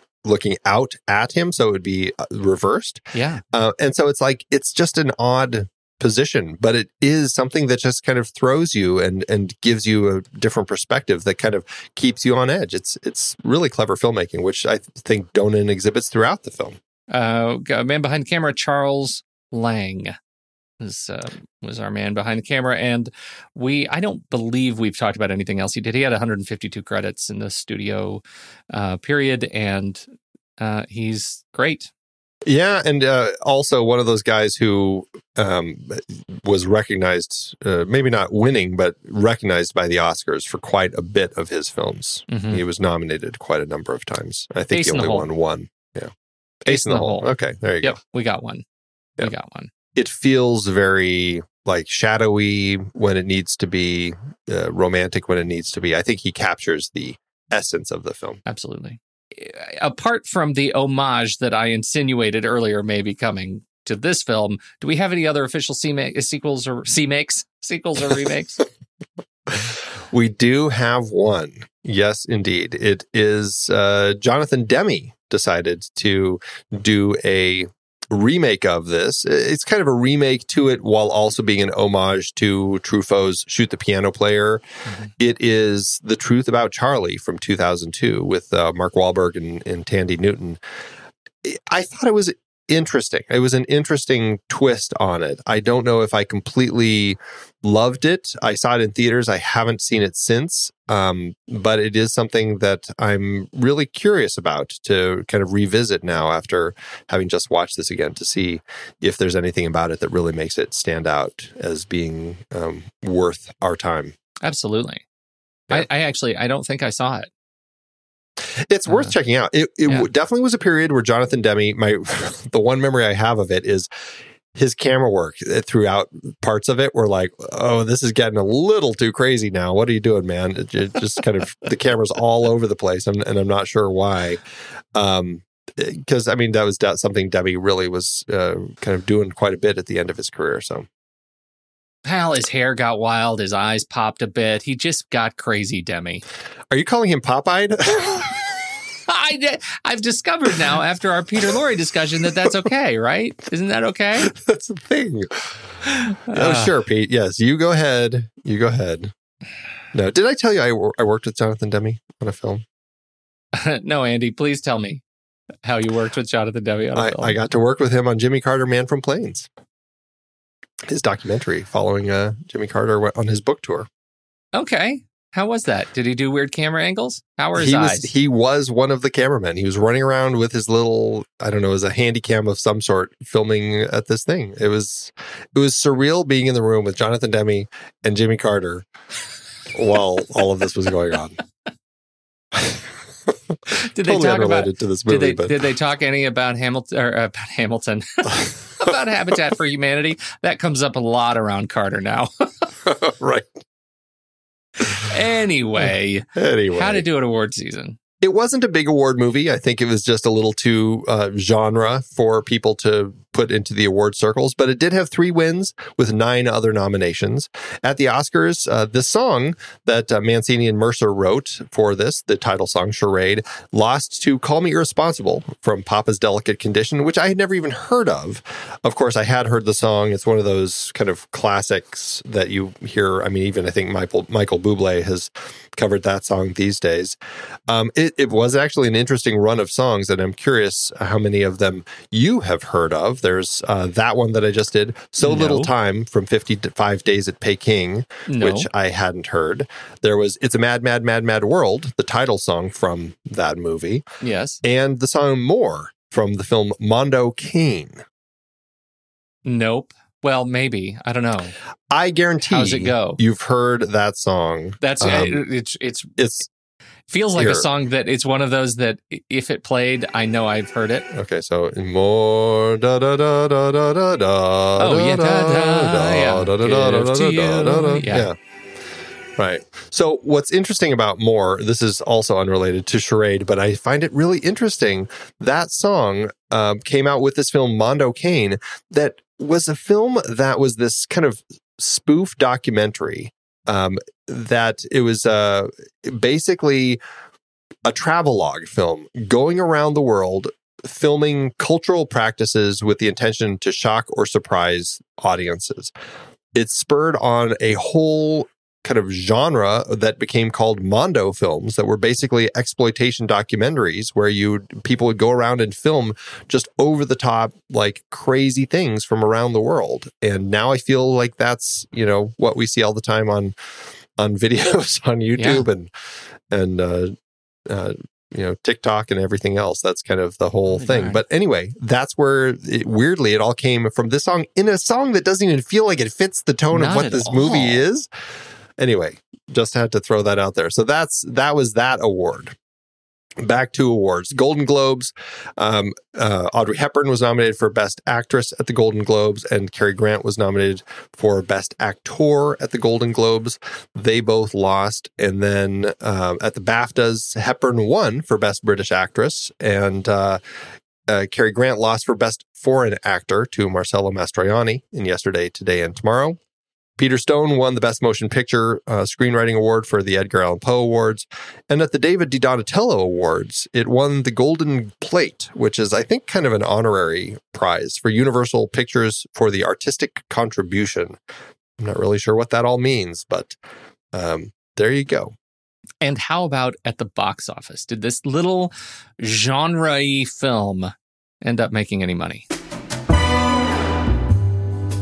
out at him, so it would be reversed. Yeah. And so it's like, it's just an odd position, but it is something that just kind of throws you and gives you a different perspective that kind of keeps you on edge. It's really clever filmmaking, which I think Donen exhibits throughout the film. A man behind the camera, Charles Lang, was our man behind the camera, and I don't believe we've talked about anything else he did. He had 152 credits in the studio period, and he's great. Yeah, and also one of those guys who was recognized, maybe not winning, but recognized by the Oscars for quite a bit of his films. Mm-hmm. He was nominated quite a number of times. I think he only won one. Yeah, Ace in the Hole. Okay, there you go. We got one. Yep. We got one. It feels very like shadowy when it needs to be, romantic when it needs to be. I think he captures the essence of the film. Absolutely. Apart from the homage that I insinuated earlier may be coming to this film, do we have any other official sequels or remakes? We do have one. Yes, indeed. It is Jonathan Demme decided to do a remake of this. It's kind of a remake to it while also being an homage to Truffaut's Shoot the Piano Player. Mm-hmm. It is The Truth About Charlie from 2002 with Mark Wahlberg and Tandy Newton. I thought it was interesting. It was an interesting twist on it. I don't know if I completely loved it. I saw it in theaters. I haven't seen it since, but it is something that I'm really curious about to kind of revisit now after having just watched this again to see if there's anything about it that really makes it stand out as being worth our time. Absolutely. Yeah. I don't think I saw it. It's worth checking out. It definitely was a period where Jonathan Demme, the one memory I have of it is his camera work throughout parts of it were like, oh, this is getting a little too crazy now. What are you doing, man? It just kind of, the camera's all over the place, and I'm not sure why. Because, that was something Demme really was kind of doing quite a bit at the end of his career, so. Pal, his hair got wild, his eyes popped a bit. He just got crazy, Demme. Are you calling him Popeyed? I've discovered now after our Peter Lorre discussion that that's okay, right? Isn't that okay? That's the thing. Oh, sure, Pete. Yes, you go ahead. You go ahead. No, did I tell you I worked with Jonathan Demme on a film? No, Andy, please tell me how you worked with Jonathan Demme on a film. I got to work with him on Jimmy Carter, Man from Plains. His documentary following Jimmy Carter on his book tour. Okay. How was that? Did he do weird camera angles? How were his eyes? He was one of the cameramen. He was running around with his little, I don't know, it was a handy cam of some sort, filming at this thing. It was surreal being in the room with Jonathan Demme and Jimmy Carter while all of this was going on. Did they talk about this movie? Did they talk any about Hamilton? about Habitat for Humanity? That comes up a lot around Carter now. Right. Anyway, how to do an award season. It wasn't a big award movie. I think it was just a little too genre for people to put into the award circles, but it did have 3 wins with 9 other nominations. At the Oscars, the song that Mancini and Mercer wrote for this, the title song, Charade, lost to Call Me Irresponsible from Papa's Delicate Condition, which I had never even heard of. Of course, I had heard the song. It's one of those kind of classics that you hear. I mean, even I think Michael Bublé has covered that song these days. It was actually an interesting run of songs, and I'm curious how many of them you have heard of. There's that one that I just did, So Little Time, from 55 Days at Peking, which I hadn't heard. There was It's a Mad, Mad, Mad, Mad World, the title song from that movie. Yes. And the song More from the film Mondo Cane. Nope. Well, maybe. I don't know. I guarantee How's it go? You've heard that song. That's it's feels like a song that it's one of those that if it played, I know I've heard it. Okay, so More da da da da da da da. Oh yeah, da da da da da da. Yeah. Right. So what's interesting about More, this is also unrelated to Charade, but I find it really interesting. That song came out with this film Mondo Cane, that was a film that was this kind of spoof documentary. That it was basically a travelogue film going around the world, filming cultural practices with the intention to shock or surprise audiences. It spurred on a whole kind of genre that became called Mondo films, that were basically exploitation documentaries where people would go around and film just over the top, like crazy things from around the world. And now I feel like that's, what we see all the time on videos on YouTube and TikTok and everything else. That's kind of the whole thing. God. But anyway, that's where it all came from, this song, in a song that doesn't even feel like it fits the tone of what this movie is. Anyway, just had to throw that out there. So that was that award. Back to awards. Golden Globes. Audrey Hepburn was nominated for Best Actress at the Golden Globes, and Cary Grant was nominated for Best Actor at the Golden Globes. They both lost. And then at the BAFTAs, Hepburn won for Best British Actress, and Cary Grant lost for Best Foreign Actor to Marcello Mastroianni in Yesterday, Today, and Tomorrow. Peter Stone won the Best Motion Picture Screenwriting Award for the Edgar Allan Poe Awards. And at the David Di Donatello Awards, it won the Golden Plate, which is, I think, kind of an honorary prize for Universal Pictures for the artistic contribution. I'm not really sure what that all means, but there you go. And how about at the box office? Did this little genre-y film end up making any money?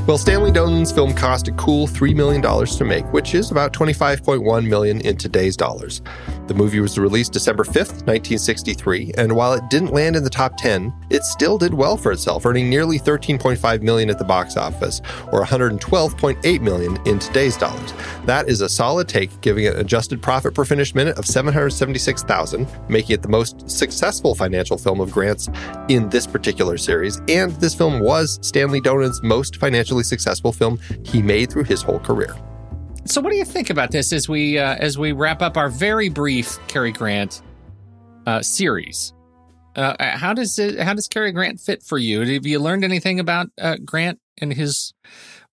Well, Stanley Donen's film cost a cool $3 million to make, which is about $25.1 million in today's dollars. The movie was released December 5th, 1963, and while it didn't land in the top 10, it still did well for itself, earning nearly $13.5 million at the box office, or $112.8 million in today's dollars. That is a solid take, giving it an adjusted profit per finished minute of $776,000, making it the most successful financial film of Grant's in this particular series, and this film was Stanley Donen's most financially successful film he made through his whole career. So what do you think about this as we wrap up our very brief Cary Grant series? How does Cary Grant fit for you? Have you learned anything about Grant and his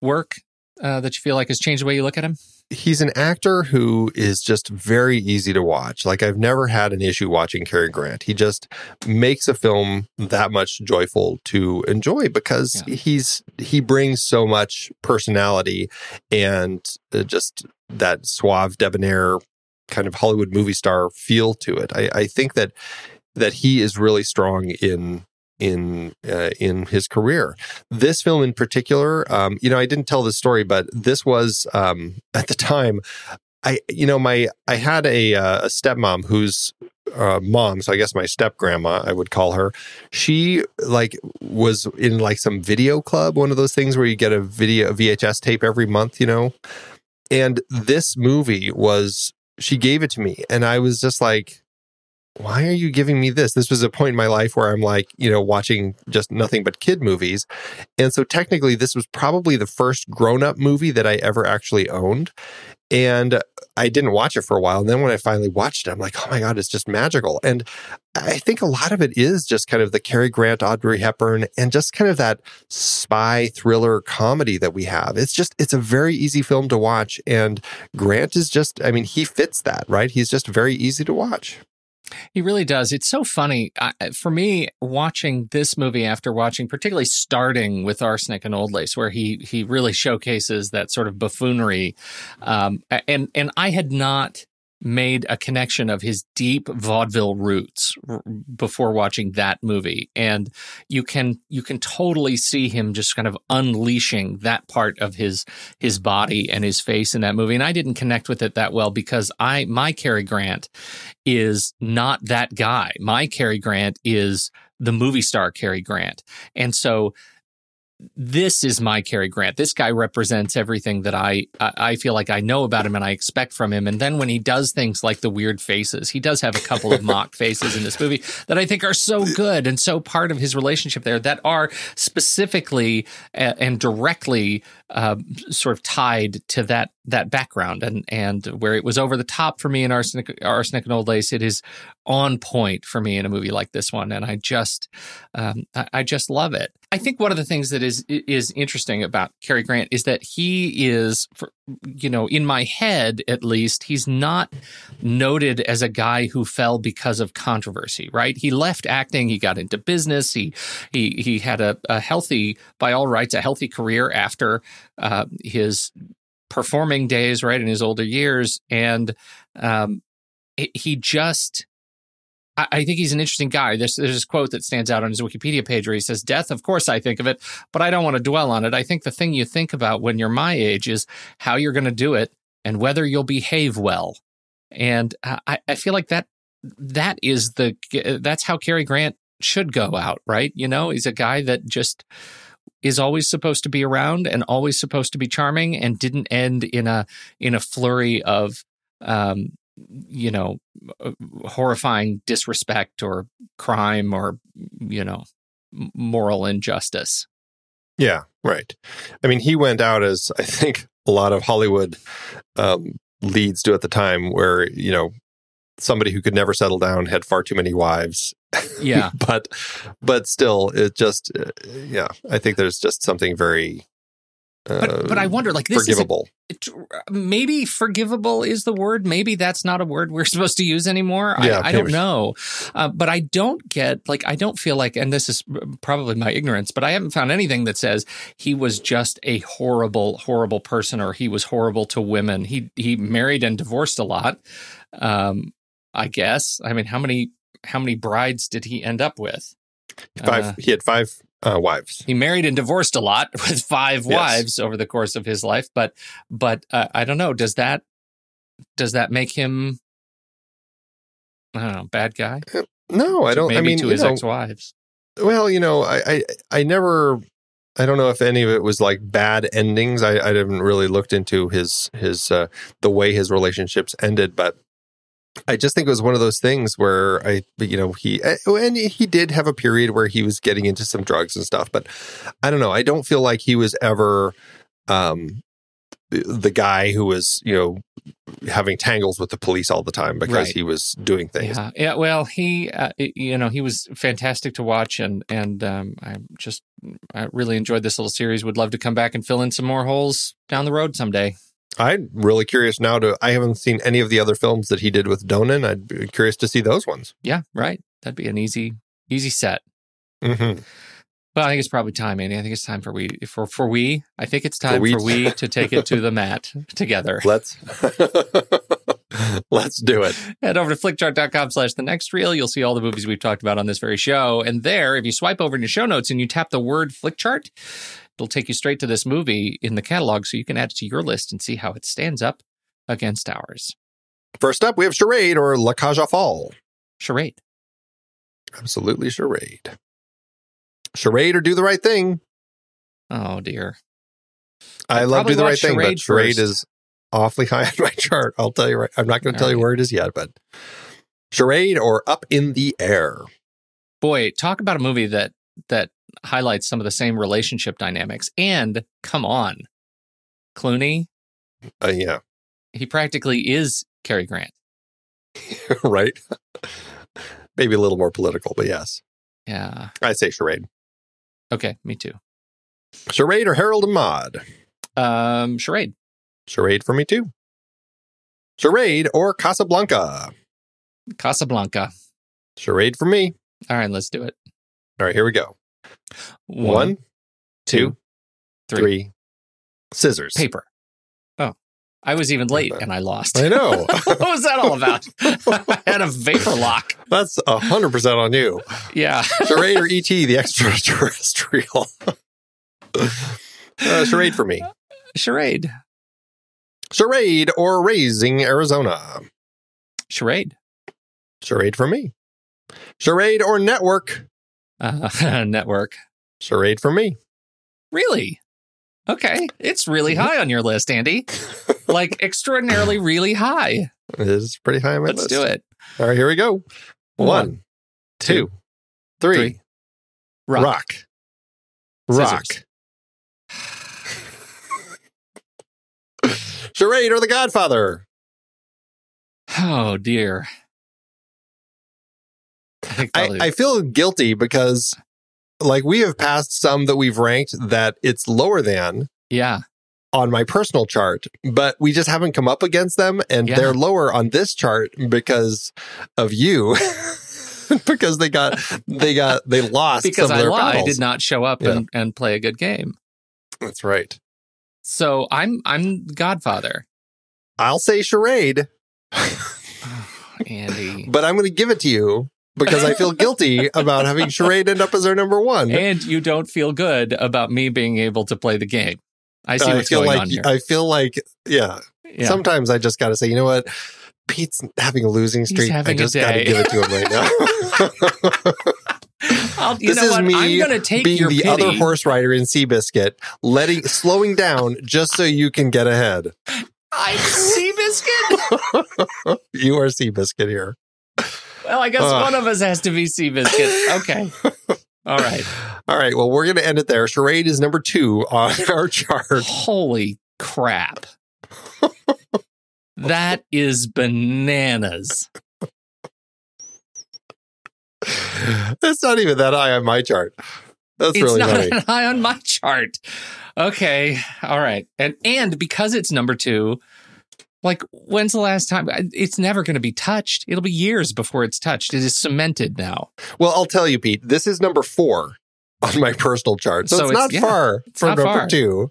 work that you feel like has changed the way you look at him? He's an actor who is just very easy to watch. Like, I've never had an issue watching Cary Grant. He just makes a film that much joyful to enjoy because he brings so much personality and just that suave, debonair kind of Hollywood movie star feel to it. I think that he is really strong in his career. This film in particular, I didn't tell this story, but this was at the time, I had a stepmom whose mom, so I guess my step grandma, I would call her. She was in some video club, one of those things where you get a VHS tape every month, And this movie she gave it to me, and I was just like, why are you giving me this? This was a point in my life where I'm like, you know, watching just nothing but kid movies. And so technically this was probably the first grown-up movie that I ever actually owned. And I didn't watch it for a while. And then when I finally watched it, I'm like, oh my God, it's just magical. And I think a lot of it is just kind of the Cary Grant, Audrey Hepburn, and just kind of that spy thriller comedy that we have. It's just, it's a very easy film to watch. And Grant is just, I mean, he fits that, right? He's just very easy to watch. He really does. It's so funny. For me, watching this movie after watching, particularly starting with Arsenic and Old Lace, where he really showcases that sort of buffoonery. And I had not made a connection of his deep vaudeville roots before watching that movie. And you can totally see him just kind of unleashing that part of his body and his face in that movie. And I didn't connect with it that well because my Cary Grant is not that guy. My Cary Grant is the movie star Cary Grant. And so this is my Cary Grant. This guy represents everything that I feel like I know about him and I expect from him. And then when he does things like the weird faces, he does have a couple of mock faces in this movie that I think are so good and so part of his relationship there that are specifically and directly sort of tied to that background and where it was over the top for me in Arsenic and Old Lace, it is on point for me in a movie like this one. And I just love it. I think one of the things that is interesting about Cary Grant is that he is, you know, in my head, at least, he's not noted as a guy who fell because of controversy, right? He left acting. He got into business. He had a healthy, by all rights, a healthy career after his performing days, right, in his older years. And I think he's an interesting guy. There's this quote that stands out on his Wikipedia page where he says, "Death, of course I think of it, but I don't want to dwell on it. I think the thing you think about when you're my age is how you're going to do it and whether you'll behave well." And I feel like that's how Cary Grant should go out, right? You know, he's a guy that just is always supposed to be around and always supposed to be charming and didn't end in a flurry of you know, horrifying disrespect or crime or, you know, moral injustice. Yeah, right. I mean, he went out as I think a lot of Hollywood leads do at the time where, you know, somebody who could never settle down, had far too many wives. Yeah. but still, it just, yeah, I think there's just something very But I wonder, like, this forgivable. Maybe forgivable is the word. Maybe that's not a word we're supposed to use anymore. Yeah, I don't know. But I don't get, like, I don't feel like, and this is probably my ignorance, but I haven't found anything that says he was just a horrible, horrible person or he was horrible to women. He married and divorced a lot, I guess. I mean, how many brides did he end up with? He had five. Wives. He married and divorced a lot with five wives over the course of his life. But I don't know. Does that make him, I don't know, bad guy? No, I don't. Maybe I mean, to his ex-wives. Well, you know, I never. I don't know if any of it was like bad endings. I haven't really looked into his the way his relationships ended, but I just think it was one of those things where he did have a period where he was getting into some drugs and stuff, but I don't know. I don't feel like he was ever the guy who was, you know, having tangles with the police all the time because he was doing things. Yeah. Well, he was fantastic to watch, and I really enjoyed this little series. Would love to come back and fill in some more holes down the road someday. I'm really curious now I haven't seen any of the other films that he did with Donen. I'd be curious to see those ones. Yeah, right. That'd be an easy set. Mm-hmm. Well, I think it's probably time, Andy. I think it's time for we to take it to the mat together. Let's do it. Head over to flickchart.com/thenextreel. You'll see all the movies we've talked about on this very show. And there, if you swipe over in your show notes and you tap the word flickchart, it'll take you straight to this movie in the catalog so you can add it to your list and see how it stands up against ours. First up, we have Charade or La Cage aux Folles. Charade. Absolutely Charade. Charade or Do the Right Thing. Oh, dear. I love Do the Right Thing, but Charade is awfully high on my chart. I'll tell you right. I'm not going to tell you where it is yet, but Charade or Up in the Air. Boy, talk about a movie that highlights some of the same relationship dynamics. And come on, Clooney. Yeah. He practically is Cary Grant. Right. Maybe a little more political, but yes. Yeah. I say Charade. Okay, me too. Charade or Harold and Maude? Charade. Charade for me too. Charade or Casablanca? Casablanca. Charade for me. All right, let's do it. All right, here we go. One, two, three. Scissors. Paper. Oh, I was even late and I lost. I know. What was that all about? I had a vapor lock. That's 100% on you. Yeah. Charade or E.T. the Extraterrestrial? Charade for me. Charade. Charade or Raising Arizona? Charade. Charade for me. Charade or Network? Network. Charade for me. Really? Okay. It's really high on your list, Andy. Like extraordinarily really high. It is pretty high on my list. Let's do it. All right, here we go. One, two, three. Rock. Charade or The Godfather? Oh, dear. I feel guilty because, like, we have passed some that we've ranked that it's lower than on my personal chart, but we just haven't come up against them, and they're lower on this chart because of you, because they lost because some of their battles. I did not show up and play a good game. That's right. So I'm Godfather. I'll say Charade. Andy. But I'm going to give it to you. Because I feel guilty about having Charade end up as our number one. And you don't feel good about me being able to play the game. I see what's going on here. I feel like, sometimes I just got to say, you know what? Pete's having a losing streak. I just got to give it to him right now. This is me being the other horse rider in Seabiscuit, slowing down just so you can get ahead. I'm Seabiscuit? You are Seabiscuit here. Well, I guess one of us has to be Seabiscuit. Okay. All right. Well, we're going to end it there. Charade is number 2 on our chart. Holy crap. That is bananas. That's not even that high on my chart. That's really funny. It's not that high on my chart. Okay. All right. And because it's number 2... Like, when's the last time? It's never going to be touched. It'll be years before it's touched. It is cemented now. Well, I'll tell you, Pete, this is number 4 on my personal chart. So it's not far from number 2.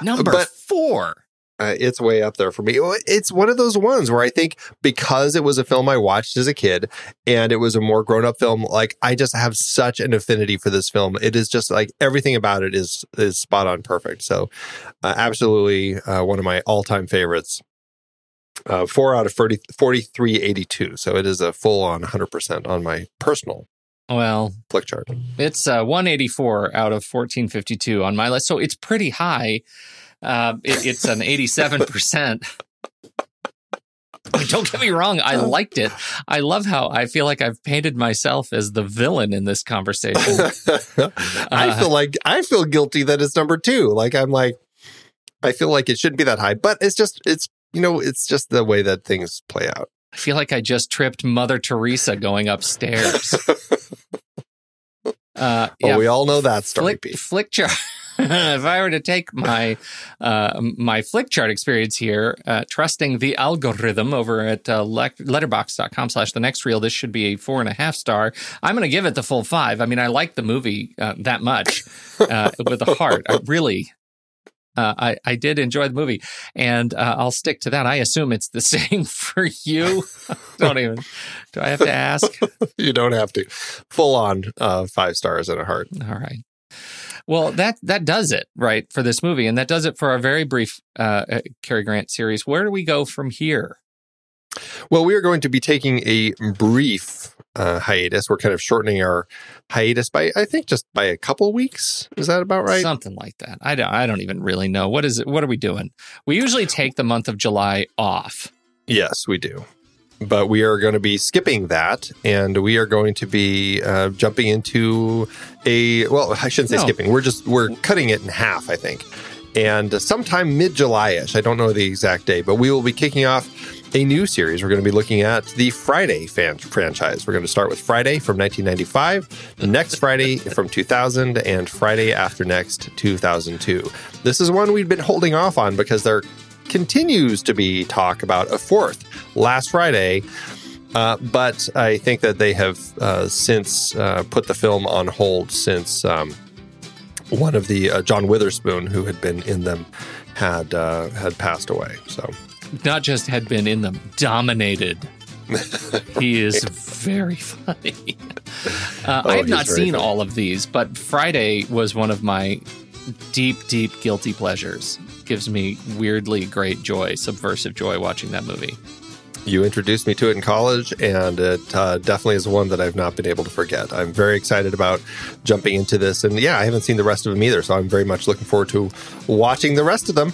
Number 4. It's way up there for me. It's one of those ones where I think because it was a film I watched as a kid and it was a more grown-up film, like, I just have such an affinity for this film. It is just like everything about it is spot on perfect. So absolutely one of my all-time favorites. 4 out of 4382. So it is a full on 100% on my personal flick chart. It's 184 out of 1452 on my list. So it's pretty high. It's an 87%. Don't get me wrong. I liked it. I love how I feel like I've painted myself as the villain in this conversation. I feel guilty that it's number 2. Like I feel like it shouldn't be that high, but it's just the way that things play out. I feel like I just tripped Mother Teresa going upstairs. We all know that story. Flick chart. If I were to take my my flick chart experience here, trusting the algorithm over at letterboxd.com/thenextreel, this should be a 4.5 star. I'm going to give it the full 5. I mean, I like the movie that much with a heart. I really... I did enjoy the movie, and I'll stick to that. I assume it's the same for you. Do I have to ask? You don't have to. Full on 5 stars and a heart. All right. Well, that does it, right, for this movie, and that does it for our very brief Cary Grant series. Where do we go from here? Well, we are going to be taking a brief hiatus. We're kind of shortening our hiatus by, I think, just by a couple weeks. Is that about right? Something like that. I don't even really know. What is it? What are we doing? We usually take the month of July off. Yes, we do. But we are going to be skipping that, and we are going to be jumping into a, well, I shouldn't say skipping. We're cutting it in half, I think. And sometime mid-July-ish, I don't know the exact day, but we will be kicking off a new series. We're going to be looking at the Friday franchise. We're going to start with Friday from 1995, Next Friday from 2000, and Friday After Next 2002. This is one we've been holding off on because there continues to be talk about a fourth Last Friday, but I think that they have since put the film on hold since one of the John Witherspoon, who had been in them, had passed away. So, not just had been in them, dominated. He is very funny. I have not seen all of these, but Friday was one of my deep guilty pleasures. Gives me weirdly great joy, subversive joy, watching that movie. You introduced me to it in college, and it definitely is one that I've not been able to forget. I'm very excited about jumping into this. And yeah, I haven't seen the rest of them either, so I'm very much looking forward to watching the rest of them.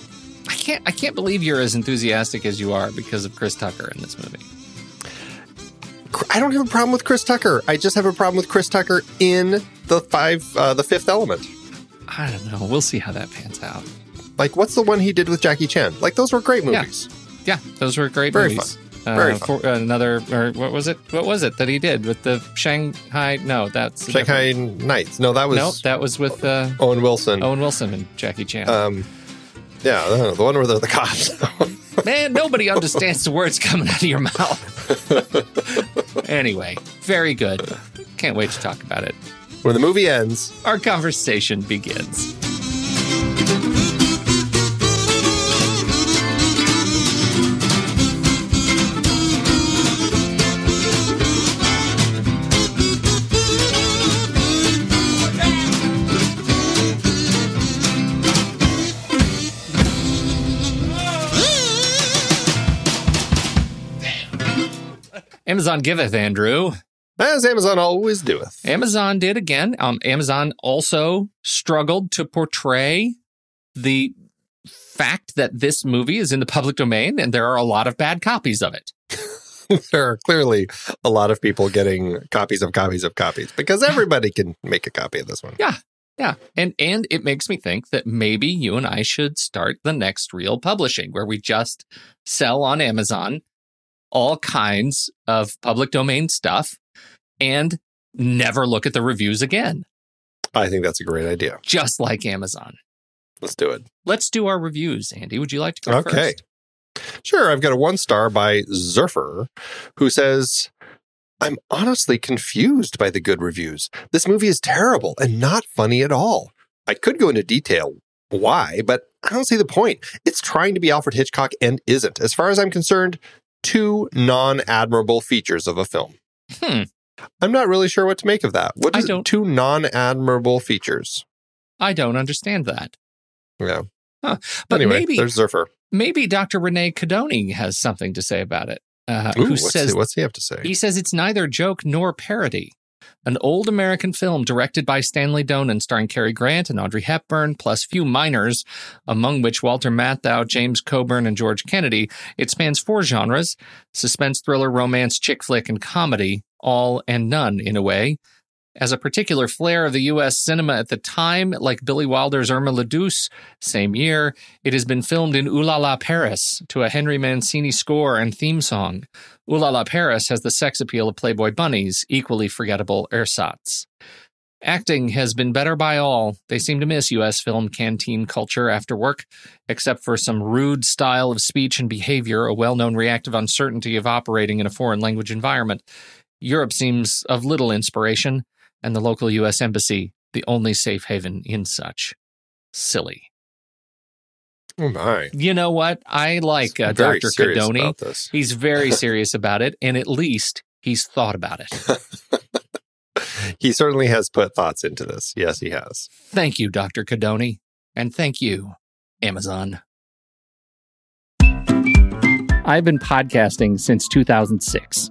I can't believe you're as enthusiastic as you are because of Chris Tucker in this movie. I don't have a problem with Chris Tucker. I just have a problem with Chris Tucker in the Fifth Element. I don't know. We'll see how that pans out. Like, what's the one he did with Jackie Chan? Like, those were great movies. Yeah, those were great movies. Very fun. What was it that he did with the Shanghai? No, that's Shanghai Nights. No, that was with Owen Wilson. Owen Wilson and Jackie Chan. Yeah, the one where they're the cops. Man, nobody understands the words coming out of your mouth. Anyway, very good. Can't wait to talk about it. When the movie ends, our conversation begins. Amazon giveth, Andrew. As Amazon always doeth. Amazon did again. Amazon also struggled to portray the fact that this movie is in the public domain and there are a lot of bad copies of it. There are clearly a lot of people getting copies because everybody can make a copy of this one. Yeah. And it makes me think that maybe you and I should start The Next Reel Publishing, where we just sell on Amazon all kinds of public domain stuff and never look at the reviews again. I think that's a great idea. Just like Amazon. Let's do it. Let's do our reviews, Andy. Would you like to go first? Okay. Sure. I've got a 1-star by Zerfer, who says, I'm honestly confused by the good reviews. This movie is terrible and not funny at all. I could go into detail why, but I don't see the point. It's trying to be Alfred Hitchcock and isn't. As far as I'm concerned, two non-admirable features of a film. I'm not really sure what to make of that. What is two non-admirable features? I don't understand that. Yeah. Huh. But anyway, maybe, there's Zerfer. Maybe Dr. Rene Cardoni has something to say about it. What's he have to say? He says it's neither joke nor parody. An old American film directed by Stanley Donen, starring Cary Grant and Audrey Hepburn, plus few minors, among which Walter Matthau, James Coburn, and George Kennedy. It spans 4 genres: suspense, thriller, romance, chick flick, and comedy, all and none, in a way. As a particular flair of the U.S. cinema at the time, like Billy Wilder's Irma LaDuce, same year, it has been filmed in Ooh La La Paris to a Henry Mancini score and theme song. Ooh La La Paris has the sex appeal of Playboy bunnies, equally forgettable ersatz. Acting has been better by all. They seem to miss U.S. film canteen culture after work, except for some rude style of speech and behavior, a well-known reactive uncertainty of operating in a foreign language environment. Europe seems of little inspiration, and the local U.S. embassy, the only safe haven in such. Silly. Oh, my. You know what? I like Dr. Cardoni. He's very serious about it, and at least he's thought about it. He certainly has put thoughts into this. Yes, he has. Thank you, Dr. Cardoni, and thank you, Amazon. I've been podcasting since 2006.